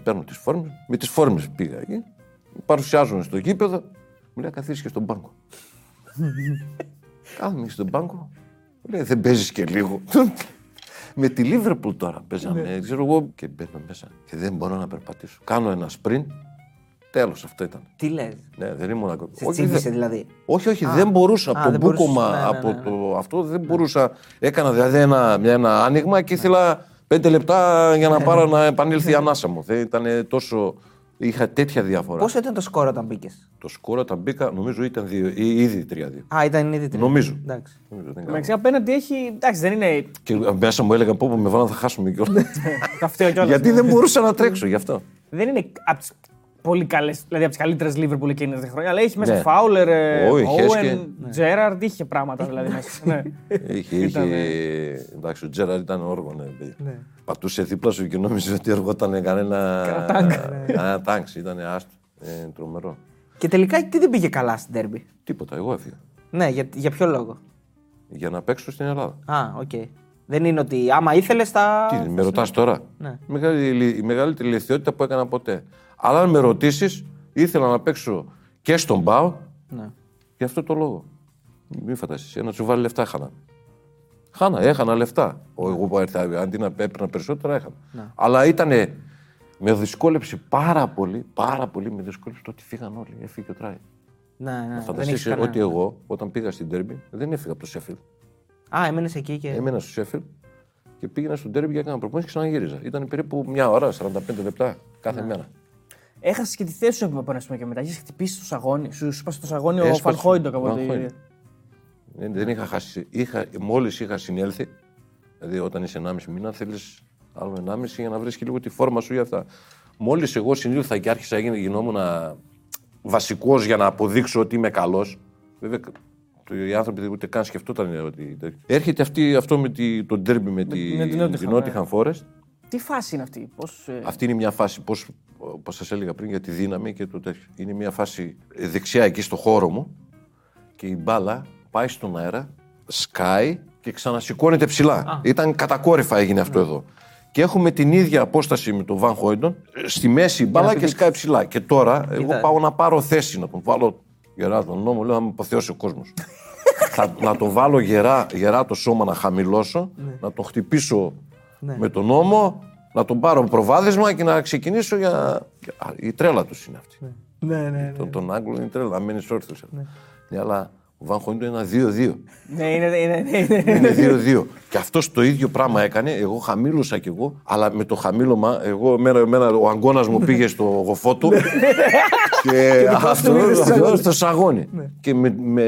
Παίρνω τις φόρμες. Με τις φόρμες πήγα εκεί, παρουσιάζομαι στο γήπεδο, μου λέει, καθίσεις και στον πάγκο. Κάθομαι στον πάγκο. Λέει, δεν παίζεις και λίγο? Με τη Λίβερπουλ τώρα παίζαμε, ξέρω εγώ, και μπαίνω μέσα και δεν μπορώ να περπατήσω. Κάνω ένα sprint, τέλος, αυτό ήταν. Τι λες? Ναι, δεν ήμουν ακόμα. Σε τσίβησε δηλαδή? Όχι, δεν μπορούσα. Από το μπούκωμα, από το αυτό, δεν μπορούσα. Έκανα δηλαδή ένα άνοιγμα και ήθελα 5 λεπτά για να πάρω να επανέλθει η ανάσα μου. Δεν ήταν τόσο. Είχα τέτοια διαφορά. Πόσο ήταν το σκορ όταν μπήκες? Το σκορ όταν μπήκα, νομίζω ήταν ήδη 3-2. Α, ήταν ήδη 3-2. Νομίζω. Εντάξει. Εντάξει, απέναντι έχει. Εντάξει, δεν είναι. Και μέσα μου έλεγαν, πω με βάλαν, θα χάσουμε κιόλας. Καυτέω κιόλας. Γιατί δεν μπορούσα να τρέξω, γι' αυτό. Δεν είναι από τις πολύ καλές, δηλαδή από τις καλύτερες Λίβερπουλ εκείνες τις χρόνια, αλλά έχει μέσα Φάουλερ, Όουεν, Τζέραρντ, είχε πράγματα δηλαδή μέσα. Είχε. Εντάξει, ο Τζέραρντ ήταν όργωνο. Πατούσε δίπλα σου και νόμιζε ότι εργόταν κανένα τάγκ. Ήταν άστο, τρομερό. Και τελικά τι δεν πήγε καλά στην Ντέρμπι? Τίποτα, εγώ έφυγα. Ναι, για ποιο λόγο? Για να παίξω στην Ελλάδα. Α, οκ. Δεν είναι ότι άμα ήθελες τα. Τι, με ρωτάς τώρα? Η μεγαλύτερη λιθιότητα που έκανα ποτέ. Αλλά αν με ρωτήσεις, ήθελα να παίξω και στον ΠΑΟ γι' αυτό το λόγο. Μην φανταστείς, να σου βάλει λεφτά χάνα. Έχανα λεφτά. Εγώ αντί να έπαιρνα περισσότερα, έχανα. Αλλά ήτανε. Με δυσκόλεψε πάρα πολύ με δυσκόλεψε το ότι φύγαν όλοι. Έφυγε και ο Τράι. Να φανταστείς ότι εγώ όταν πήγα στην Ντέρμπι δεν έφυγα από το Σέφιλντ. Α, έμενες εκεί και. Έμενα στο Σέφιλντ και πήγαινα στο Ντέρμπι για να κάνω προπόνηση και ξαναγύριζα. Ήταν περίπου 1 ώρα, 45 λεπτά κάθε μέρα. Έχασες και τη θέση σου από ένα σημείο και μετά. Έχεις χτυπήσει στο σαγόνι. Σου σπάσε το σαγόνι ο Φανχόιντο κάποτε. Δεν είχα χάσει. Μόλις είχα συνέλθει, δηλαδή όταν είσαι 1,5 μήνα, θέλεις άλλο 1,5 για να βρεις και λίγο τη φόρμα σου για αυτά. Μόλις εγώ συνήλθα και άρχισα να γινόμουν βασικός για να αποδείξω ότι είμαι καλός. Βέβαια, οι άνθρωποι ούτε καν σκεφτόταν ότι. Έρχεται αυτό με το ντέρμπι με την Νότιγχαμ Φόρεστ. Τι φάση είναι αυτή? Αυτή είναι μια φάση. Όπως σας έλεγα πριν για τη δύναμη και το τέτοιο. Είναι μια φάση δεξιά εκεί στο χώρο μου και η μπάλα πάει στον αέρα, σκάει και ξανασηκώνεται ψηλά. Ήταν κατακόρυφα, έγινε αυτό εδώ. Και έχουμε την ίδια απόσταση με τον Βαν Χόιντον, στη μέση η μπάλα και σκάει ψηλά. Και τώρα εγώ πάω να πάρω θέση, να τον βάλω. Γεράζω τον νόμο, λέω να με αποθεώσει ο κόσμος. να το βάλω γερά το σώμα να χαμηλώσω, να το χτυπήσω με τον ώμο, να τον πάρω προβάδισμα και να ξεκινήσω για... Η τρέλα τους είναι αυτή. Ναι. Τον Άγγλο είναι τρέλα, να μένεις όρθιος. Ναι, αλλά ο Βάνχο είναι ένα 2-2. Ναι, είναι 2-2. Και αυτός το ίδιο πράγμα έκανε, εγώ χαμήλωσα κι εγώ, αλλά με το χαμήλωμα, εγώ, ο αγκώνας μου πήγε στο γοφό του και αυτό στο σαγόνι. Και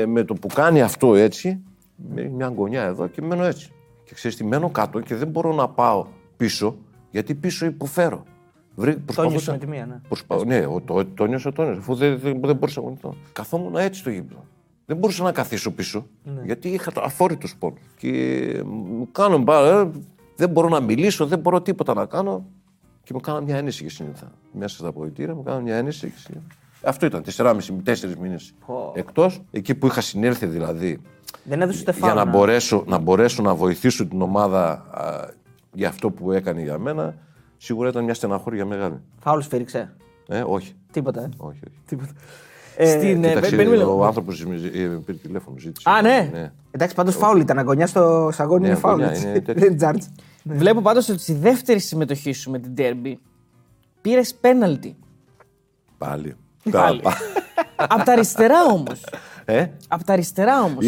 με το που κάνει αυτό έτσι, μια αγκωνιά εδώ και μένω έτσι. Και ξέρεις τι, μένω κάτω και δεν μπορώ να πάω πίσω, γιατί πίσω υποφέρω. Τόνιωσα με τη μία, ναι. Ναι, τόνιωσα, αφού δεν μπορούσα να γονιθώ. Καθόμουν έτσι στο γήπεδο. Δεν μπορούσα να καθίσω πίσω, γιατί είχα αφόρητους πόνους. Και μου κάνω μπάλα, δεν μπορώ να μιλήσω, δεν μπορώ τίποτα να κάνω. Και μου κάνα μια ένεση και συνήθα. Μέσα στα αποδυτήρια μου κάνα μια ένεση και συνήθα. Αυτό ήταν, 4,5-4 μήνες εκτός. Εκεί που είχα συνέλθει δηλαδή, για να μπορέσω να βοηθήσω την ομάδα για αυτό που έκανε για μένα, σίγουρα ήταν μια στεναχώρια μεγάλη. Φάουλ σφύριξε? Όχι. Τίποτα. Όχι. Κοίταξε, ο άνθρωπος πήρε τηλέφωνο, ζήτησε. Α, ναι. Εντάξει, πάντως φάουλ ήταν. Αγωνιά στο σαγόνι είναι φάουλ. Βλέπω πάντως ότι στη δεύτερη συμμετοχή σου με την Ντέρμπι πήρες πέναλτι. Πάλι. Απ' τα αριστερά όμως.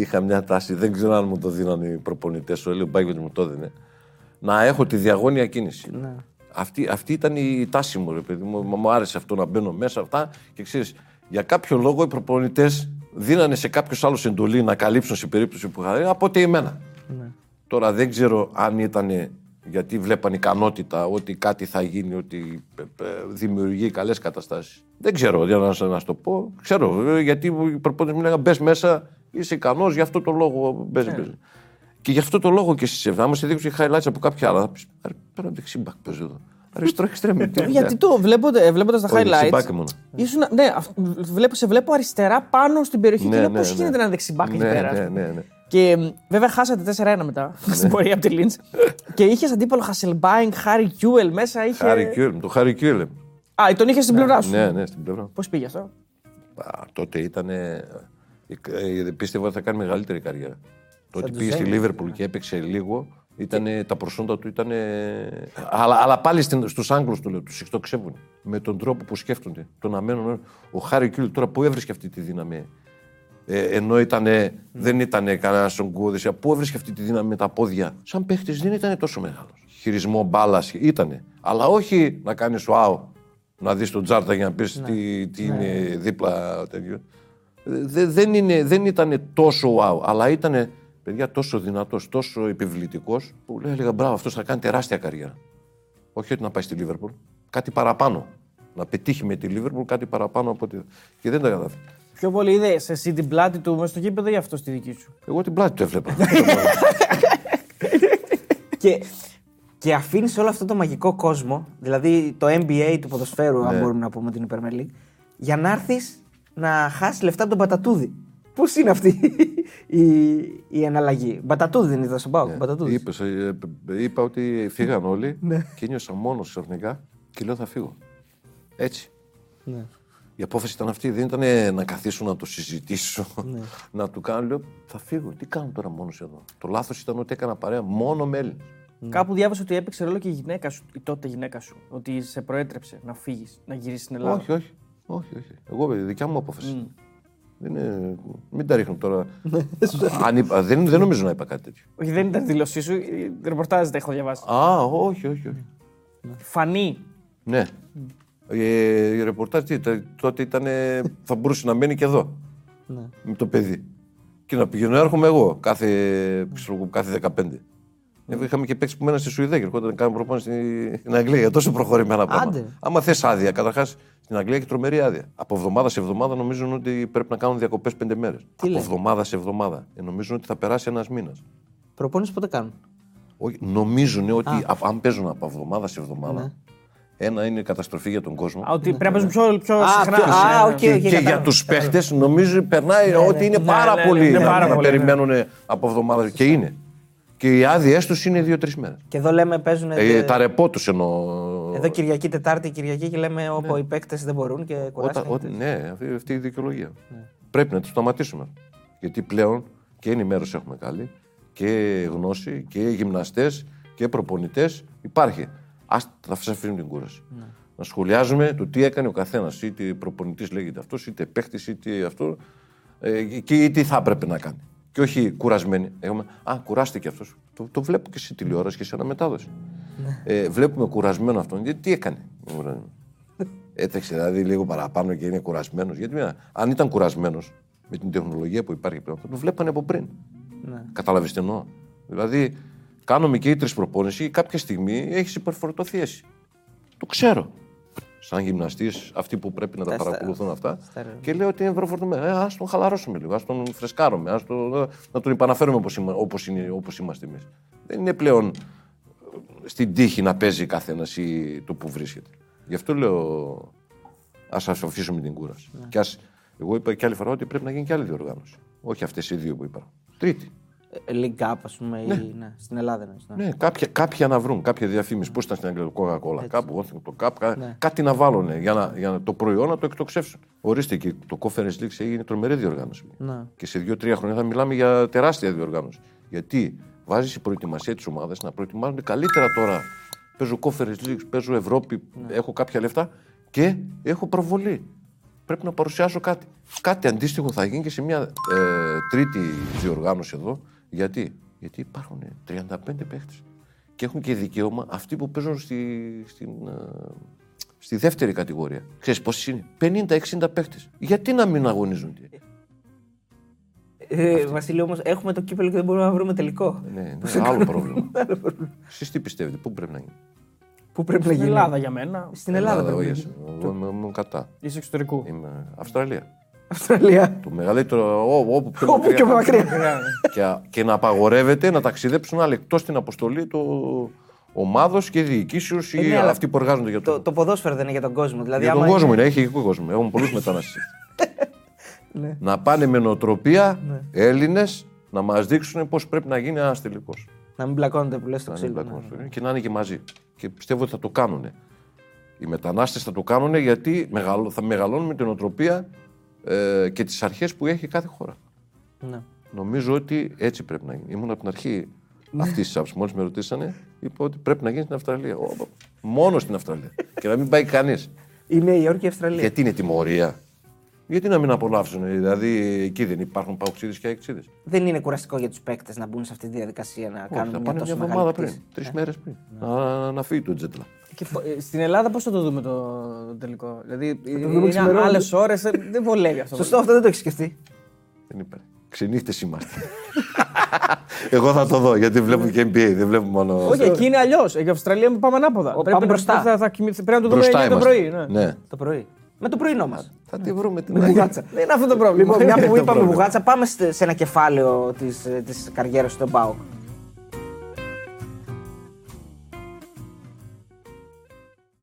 Είχα μια τάση, δεν ξέρω αν μου το δίνανε οι προπονητές. Ο Μπάγεβιτς μου το έδινε. Να έχω τη διαγώνια κίνηση. Αυτή ήταν η τάση μου, ρε παιδί μου. Μου άρεσε αυτό να μπαίνω μέσα αυτά. Και ξέρεις, για κάποιο λόγο οι προπονητές δίνανε σε κάποιους άλλους εντολή να καλύψουν σε περίπτωση που είχα, από ότι εμένα. Ναι. Τώρα δεν ξέρω αν ήταν γιατί βλέπαν ικανότητα ότι κάτι θα γίνει, ότι δημιουργεί καλές καταστάσεις. Δεν ξέρω, για να σου το πω. Ξέρω, γιατί οι προπονητές μου λέγανε μπες μέσα, είσαι ικανός, γι' αυτό το λόγο μπες. Και γι' αυτό το λόγο και στις 7, άμα σε δείξω και highlights από κάποια άλλα, θα πεις, πέρα από δεξιμπάκ πες εδώ. Αριστρό, εξτρέμι. Γιατί το βλέποντας τα highlights, σε βλέπω αριστερά πάνω στην περιοχή και λέω πώς γίνεται ένα δεξιμπάκ εκεί πέρα. Και βέβαια χάσατε 4-1 μετά, στην πορεία από τη Λίντς. Και είχες αντίπαλο Χασελμπάινγκ, Χάρι Κιούελ μέσα. Χάρι Κιούελ. Α, τον είχες στην πλευρά σου. Ναι, στην πλευρά. Πώς πήγε αυτό? Τότε ήταν. Πίστευα ότι θα κάνει μεγαλύτερη καριέρα. Το ότι πήγε στη Λίβερπουλ και έπαιξε λίγο, τα προσόντα του ήταν. Αλλά πάλι στους Άγγλους του λέω, τους εκτοξεύουν με τον τρόπο που σκέφτονται. Τον αμένον. Ο Χάρι Κιούελ τώρα που έβρισκε αυτή τη δύναμη. Ενώ δεν ήταν κανένας ογκώδης, που έβρισκε αυτή τη δύναμη με τα πόδια. Σαν παίχτης δεν ήταν τόσο μεγάλος. Χειρισμό μπάλας ήτανε. Αλλά όχι να κάνεις wow, να δεις τον Τσάρτα για να πεις τι είναι δίπλα. Δεν ήταν τόσο wow, αλλά ήτανε. Παιδιά τόσο δυνατός, τόσο επιβλητικός, που έλεγα μπράβο, αυτός θα κάνει τεράστια καριέρα. Όχι ότι να πάει στη Λίβερπουλ, κάτι παραπάνω. Να πετύχει με τη Λίβερπουλ κάτι παραπάνω από ό,τι. Και δεν τα κατάφερε. Πιο πολύ είδες εσύ την πλάτη του μέσα στο γήπεδο ή αυτό στη δική σου? Εγώ την πλάτη του έβλεπα. Και αφήνεις όλο αυτό το μαγικό κόσμο, δηλαδή το NBA του ποδοσφαίρου, αν μπορούμε να πούμε την υπερμελή, για να έρθεις να χάσεις λεφτά από τον Πατατούδη. Πώς είναι αυτή η εναλλαγή? Μπατατούδη δεν είδα στον ΠΑΟΚ. Είπα ότι φύγαν όλοι και νιώσα μόνος ξαφνικά και λέω θα φύγω. Έτσι. Ναι. Η απόφαση ήταν αυτή, δεν ήταν να καθίσω να το συζητήσω, να του κάνω. Λέω θα φύγω, τι κάνω τώρα μόνος εδώ? Το λάθος ήταν ότι έκανα παρέα μόνο με Έλληνες. Κάπου διάβασα ότι έπαιξε ρόλο και η τότε γυναίκα σου, ότι σε προέτρεψε να φύγεις, να γυρίσεις στην Ελλάδα. Όχι. Εγώ δικιά μου απόφαση. Μην τα ρίχνω τώρα. Δεν νομίζω να είπα κάτι τέτοιο. Όχι, δεν ήταν δήλωσή σου. Ρεπορτάζ τα έχω διαβάσει. Α, όχι. Φανή. Ναι. Η ρεπορτάζ τότε ήταν. Θα μπορούσε να μένει και εδώ. Με το παιδί. Και να πηγαίνω, έρχομαι εγώ κάθε 15. Είχαμε και παίξει που μένα στη Σουηδία και έρχονταν να κάνουμε προπόνηση στην Αγγλία. Τόσο προχωρημένα πράγματα. Άμα θες άδεια, καταρχάς στην Αγγλία έχει τρομερή άδεια. Από εβδομάδα σε εβδομάδα νομίζουν ότι πρέπει να κάνουν διακοπές 5 μέρες. Από εβδομάδα σε εβδομάδα. Νομίζουν ότι θα περάσει ένας μήνας. Προπόνηση πότε κάνουν? Νομίζουν ότι αν παίζουν από εβδομάδα σε εβδομάδα, ένα είναι καταστροφή για τον κόσμο. Ότι πρέπει να παίζουν πιο συχνά. Και για τους παίχτες νομίζουν περνάει ότι είναι πάρα πολύ να περιμένουν από εβδομάδα και είναι. Και οι άδειές τους είναι 2-3 μέρες. Και εδώ λέμε παίζουν. Τα ρεπό τους εννοώ. Εδώ Κυριακή, Τετάρτη, Κυριακή και λέμε όπου οι παίκτες δεν μπορούν και κουράζονται. Ναι, αυτή η δικαιολογία. Πρέπει να τους σταματήσουμε. Γιατί πλέον και ενημέρωση έχουμε καλή και γνώση και γυμναστές και προπονητές. Υπάρχει. Ας θα αφήσουμε την κούραση. Ναι. Να σχολιάζουμε το τι έκανε ο καθένας. Είτε προπονητής λέγεται αυτός, είτε παίχτης, είτε αυτό. Και τι θα έπρεπε να κάνει. Και όχι κουρασμένοι. Έχουμε, κουράστηκε αυτός. Το βλέπω και σε τηλεόραση και σε αναμετάδοση. Ναι. Βλέπουμε κουρασμένο αυτόν. Γιατί τι έκανε. Έτρεξε δηλαδή λίγο παραπάνω και είναι κουρασμένος. Γιατί αν ήταν κουρασμένος με την τεχνολογία που υπάρχει πλέον, θα το βλέπανε από πριν. Ναι. Καταλαβαίνετε εννοώ. Δηλαδή, κάνουμε και οι τρεις προπόνηση, κάποια στιγμή έχεις υπερφορτωθεί εσύ. Το ξέρω. Σαν γυμναστής, αυτοί που πρέπει να τα παρακολουθούν αυτά. Και λέω ότι είναι υπερφορτωμένο. Ας τον χαλαρώσουμε λίγο, ας τον φρεσκάρουμε, να τον επαναφέρουμε όπως είμαστε εμείς. Δεν είναι πλέον στην τύχη να παίζει καθένας ή το που βρίσκεται. Γι' αυτό λέω, ας αφήσουμε την κούραση. Ναι. Και ας, εγώ είπα και άλλη φορά ότι πρέπει να γίνει και άλλη διοργάνωση. Όχι αυτές οι δύο που είπα. Τρίτη. League Cup, ας πούμε, ναι. Ή, ναι, στην Ελλάδα. Ναι, κάποια να βρουν, κάποια διαφήμιση. Ναι. Πώς ήταν στην Αγγλία, Coca-Cola, κάπου, το Cup, ναι. Κάτι να βάλουν για να το προϊόν να το εκτοξεύσουν. Ορίστε και το Conference League έγινε τρομερή διοργάνωση. Ναι. Και σε 2-3 χρόνια θα μιλάμε για τεράστια διοργάνωση. Γιατί βάζεις η προετοιμασία της ομάδας να προετοιμάζονται καλύτερα τώρα. Παίζω Conference League, παίζω Ευρώπη, ναι. Έχω κάποια λεφτά και έχω προβολή. Πρέπει να παρουσιάσω κάτι. Κάτι αντίστοιχο θα γίνει και σε μια τρίτη διοργάνωση εδώ. Γιατί υπάρχουν 35 παίχτες και έχουν και δικαίωμα αυτοί που παίζουν στη δεύτερη κατηγορία. Ξέρεις πόσοι είναι, 50-60 παίχτες. Γιατί να μην αγωνίζονται. Βασίλη, όμως έχουμε το κύπελλο και δεν μπορούμε να βρούμε τελικό. Ναι, άλλο πρόβλημα. Εσείς τι πιστεύετε, πού πρέπει να γίνει. Πού πρέπει να γίνει. Στην Ελλάδα για μένα. Στην Ελλάδα πρέπει να γίνει. Εγώ είμαι κατά. Είσαι εξωτερικού. Είμαι Αυστραλία. Το μεγαλύτερο, όπου πιο μακριά. Και να απαγορεύεται να ταξιδέψουν άλλοι εκτός την αποστολή του ομάδος και διοικήσεως ή αυτοί που εργάζονται για το. Το ποδόσφαιρο δεν είναι για τον κόσμο. Για τον κόσμο είναι, έχει γενικό κόσμο. Έχουμε πολλούς μετανάστες. Ναι. Να πάνε με νοοτροπία, ναι. Έλληνες να μας δείξουν πώς πρέπει να γίνει ένας τελικός. Να μην μπλακώνονται που λες στο ξύλο. Ναι. Και να είναι και μαζί. Και πιστεύω ότι θα το κάνουν. Οι μετανάστες θα το κάνουν γιατί θα μεγαλώνουμε την νοοτροπία και τις αρχές που έχει κάθε χώρα. Ναι. Νομίζω ότι έτσι πρέπει να γίνει. Ήμουν από την αρχή αυτής της άψης. Μόλις με ρωτήσανε, είπα ότι πρέπει να γίνει στην Αυστραλία. Μόνο στην Αυστραλία. Και να μην πάει κανείς. Η Νέα Υόρκη, η Αυστραλία. Γιατί είναι τιμωρία. Γιατί να μην απολαύσουν, δηλαδή εκεί δεν υπάρχουν παοξίδες και αεξίδες. Δεν είναι κουραστικό για τους παίκτες να μπουν σε αυτή τη διαδικασία να κάνουν μια τόσο μεγάλη εβδομάδα πριν, 3 μέρες πριν, να φύγει το τζέτλα. Και στην Ελλάδα πώς θα το δούμε το τελικό, δηλαδή είναι άλλες ώρες, δεν βολεύει αυτό. Σωστό, αυτό δεν το έχεις σκεφτεί. Δεν υπάρχει. Ξενύχτες είμαστε. Εγώ θα το δω, γιατί βλέπουμε και NBA, δεν βλέπουμε μόνο... Όχι, εκεί είναι αλλιώς. Η Αυστραλία πάμε ανάποδα. Πάμε μπροστά. Πρέπει να το δούμε το πρωί. Το πρωί. Με το πρωινό μας. Θα τη βρούμε την μπουγάτσα. Δεν είναι αυτό το πρόβλημα. Μια που είπαμε μπουγάτσα, πάμε σε ένα κεφάλαιο της καριέρας στον ΠΑΟΚ.